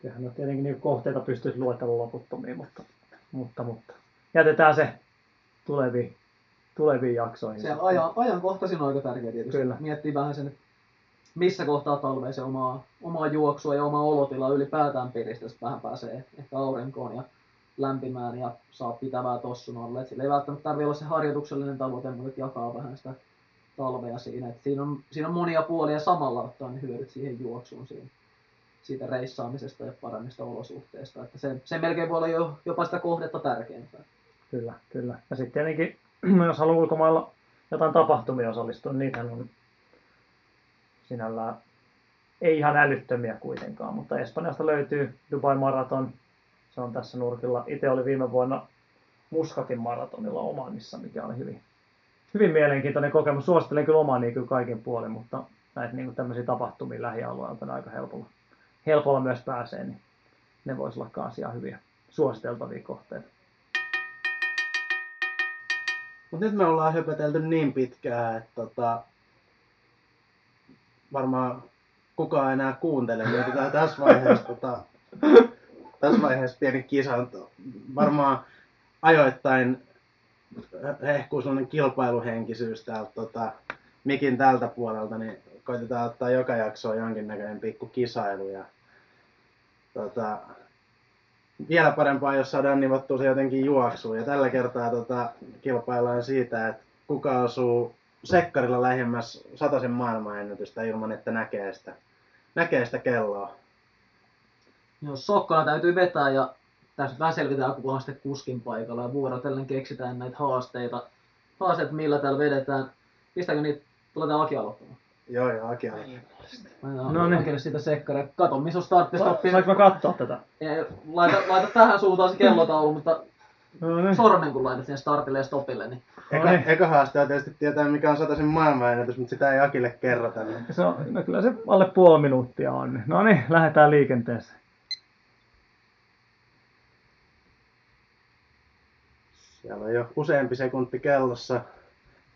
Kyllähän on tietenkin niin kohteita pystyisi luetella loputtomiin, mutta jätetään se tuleviin jaksoihin. Se ajankohtaisin on aika tärkeä tietysti. Kyllä. Miettii vähän sen, missä kohtaa talveen se omaa juoksua ja omaa olotilaa ylipäätään piristäisi, että vähän pääsee ehkä aurinkoon ja lämpimään ja saa pitävää tossun alle. Sillä ei välttämättä tarvitse olla se harjoituksellinen tavoite, mutta jakaa vähän sitä talvea siinä. Et siinä on monia puolia samalla ottaa ne hyödyt siihen juoksuun siitä reissaamisesta ja paremmista olosuhteista. Että se melkein voi olla jopa sitä kohdetta tärkeämpää. Kyllä, kyllä. Ja sitten tietenkin, jos haluaa ulkomailla jotain tapahtumia osallistua, niin niitähän on sinällään ei ihan älyttömiä kuitenkaan, mutta Espanjasta löytyy Dubai-maraton. Se on tässä nurkilla. Itse oli viime vuonna Muskatin maratonilla Omanissa, mikä oli hyvin, hyvin mielenkiintoinen kokemus. Suosittelen kyllä Omania kyllä kaiken puolin, mutta näitä niin tämmöisiä tapahtumia lähialueelta on aika helpolla myös pääsee, niin ne voisi olla myös ihan hyviä suositeltavia kohteita. Mut nyt me ollaan höpötelty niin pitkään, että varmaan kukaan enää kuuntele, niin otetaan tässä vaiheessa pieni kisa. Varmaan ajoittain hehkuu sellainen kilpailuhenkisyys täältä mikin tältä puolelta, niin koitetaan ottaa joka jaksoa jonkinnäköinen pikku kisailu. Ja, vielä parempaa, jos saadaan nivottua se jotenkin juoksuun. Ja tällä kertaa kilpaillaan siitä, että kuka osuu sekkarilla lähemmäs satasen maailmanennätystä ilman, että näkee sitä kelloa. Joo, sokkana täytyy vetää ja tässä vähän selvitään, kun haaste kuskin paikalla. Ja vuorotellen keksitään näitä haasteita, millä täällä vedetään. Pistääkö niitä? Tuletaan Aki aloittamaan. Joo, Aki aloittaa. No niin. Siitä sekkaria. Kato, missä on starttistoppi. Saanko mä katsoa tätä? Laita tähän suuntaan se kellotaulu, mutta... No, sormen kun laitat sinne startille ja stopille, niin... Eka haastaa tietysti tietää, mikä on sataisen maailmanennätys, mutta sitä ei Akille kerrota. Niin. No kyllä se alle puoli minuuttia on. No niin, lähdetään liikenteeseen. Siellä on jo useampi sekunti kellossa.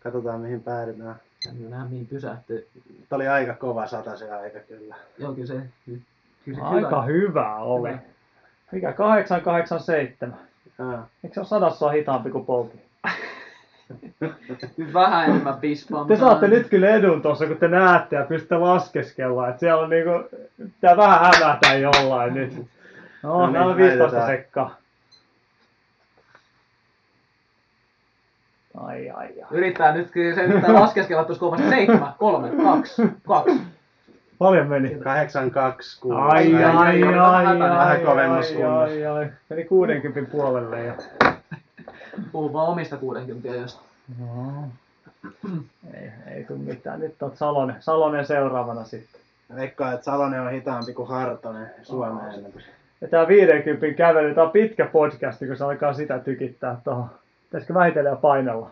Katsotaan mihin päädytään. En nähdä mihin pysähtyy. Tämä oli aika kova satasen aika kyllä. Joo, kyllä se aika hyvä oli. Mikä 887? Eikö se ole sadassa hitaampi kuin polki? Vähän enemmän pispaa. Te saatte nyt kyllä edun tuossa, kun te näette ja pystytte laskeskella. Että siellä on niinku... Tää vähän hämätään jollain nyt. No niin, on 15 sekkaa. Ai. Yrittää nyt, kyllä se yrittää laskeskella tuossa kovasti. 7, 3, 2, 2. Paljon meni? 8, 2, 6. Ai. Vähän kovemmassa kunnossa. Meni 60 puolelle ja... Puhu vaan omista 60 josta. No. Ei tuu mitään. Nyt on Salonen seuraavana sitten. Veikkaan, että Salonen on hitaampi kuin Hartonen Suomeen. Ja tää 50 kävely, tää on pitkä podcasti, kun se alkaa sitä tykittää tuohon. Pitäisikö vähitellä ja painella?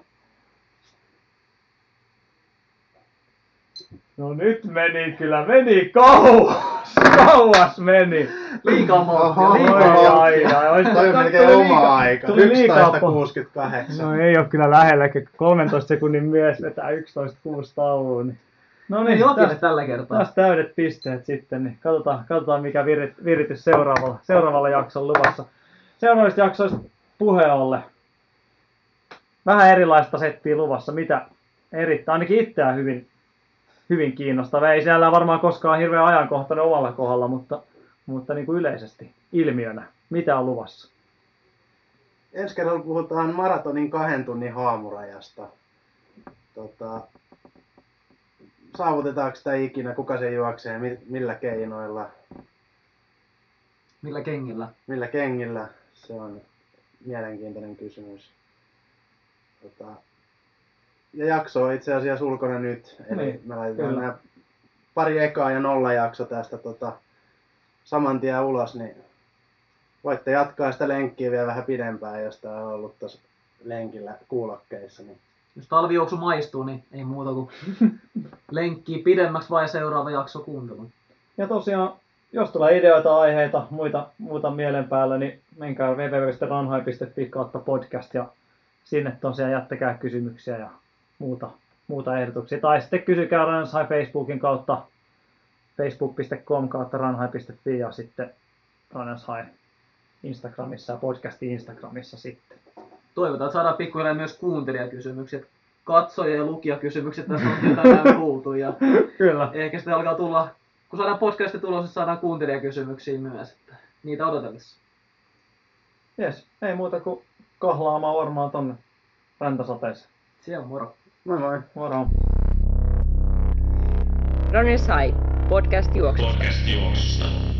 No nyt meni kyllä, meni kauas meni. Liikaa molttia. Toi on melkein oma aika, 11.68. No ei oo kyllä lähelläkin, 13 sekunnin mies vetää 11.6 tauluun. Niin. No niin, tällä kertaa. Taas täydet pisteet sitten, niin katsotaan mikä viritys seuraavalla jakson luvassa. Seuraavista jaksoista puhe olle. Vähän erilaista settiä luvassa, mitä erittäin, ainakin itseään hyvin kiinnostava. Ei siellä varmaan koskaan hirveän ajankohtainen omalla kohdalla, mutta niin kuin yleisesti ilmiönä. Mitä on luvassa? Ensi kerralla puhutaan maratonin 2 tunnin haamurajasta. Saavutetaanko sitä ikinä, kuka se juoksee, millä keinoilla? Millä kengillä? Se on mielenkiintoinen kysymys. Ja jakso on itse asiassa ulkona nyt, eli me laitetaan nämä pari ekaa ja 0 jakso tästä saman tien ulos, niin voitte jatkaa sitä lenkkiä vielä vähän pidempään, jos tämä on ollut tuossa lenkillä kuulokkeissa. Niin. Jos talvijuoksu maistuu, niin ei muuta kuin lenkkiä pidemmäksi vai seuraava jakso kuuntelun. Ja tosiaan, jos tulee ideoita, aiheita, muuta mielen päällä, niin menkää www.runnerhigh.fi kautta podcast ja sinne tosiaan jättäkää kysymyksiä ja muuta ehdotuksia. Tai sitten kysykää Runner's High Facebookin kautta facebook.com kautta runnerhigh.fi ja sitten Runner's High Instagramissa ja podcasti Instagramissa sitten. Toivotaan, että saadaan pikkuhiljaa myös kuuntelijakysymykset. Katsoja- ja lukijakysymykset tässä on tänään kuultu. Ja kyllä. Ehkä sitten alkaa tulla, kun saadaan podcasti tulossa, saadaan kuuntelijakysymyksiä myös. Että niitä odotellessa. Jes, ei muuta kuin kahlaamaan varmaan tonne räntäsateeseen. Se on moro. Moi moi. Moro. Runner's High. Podcast juoksusta.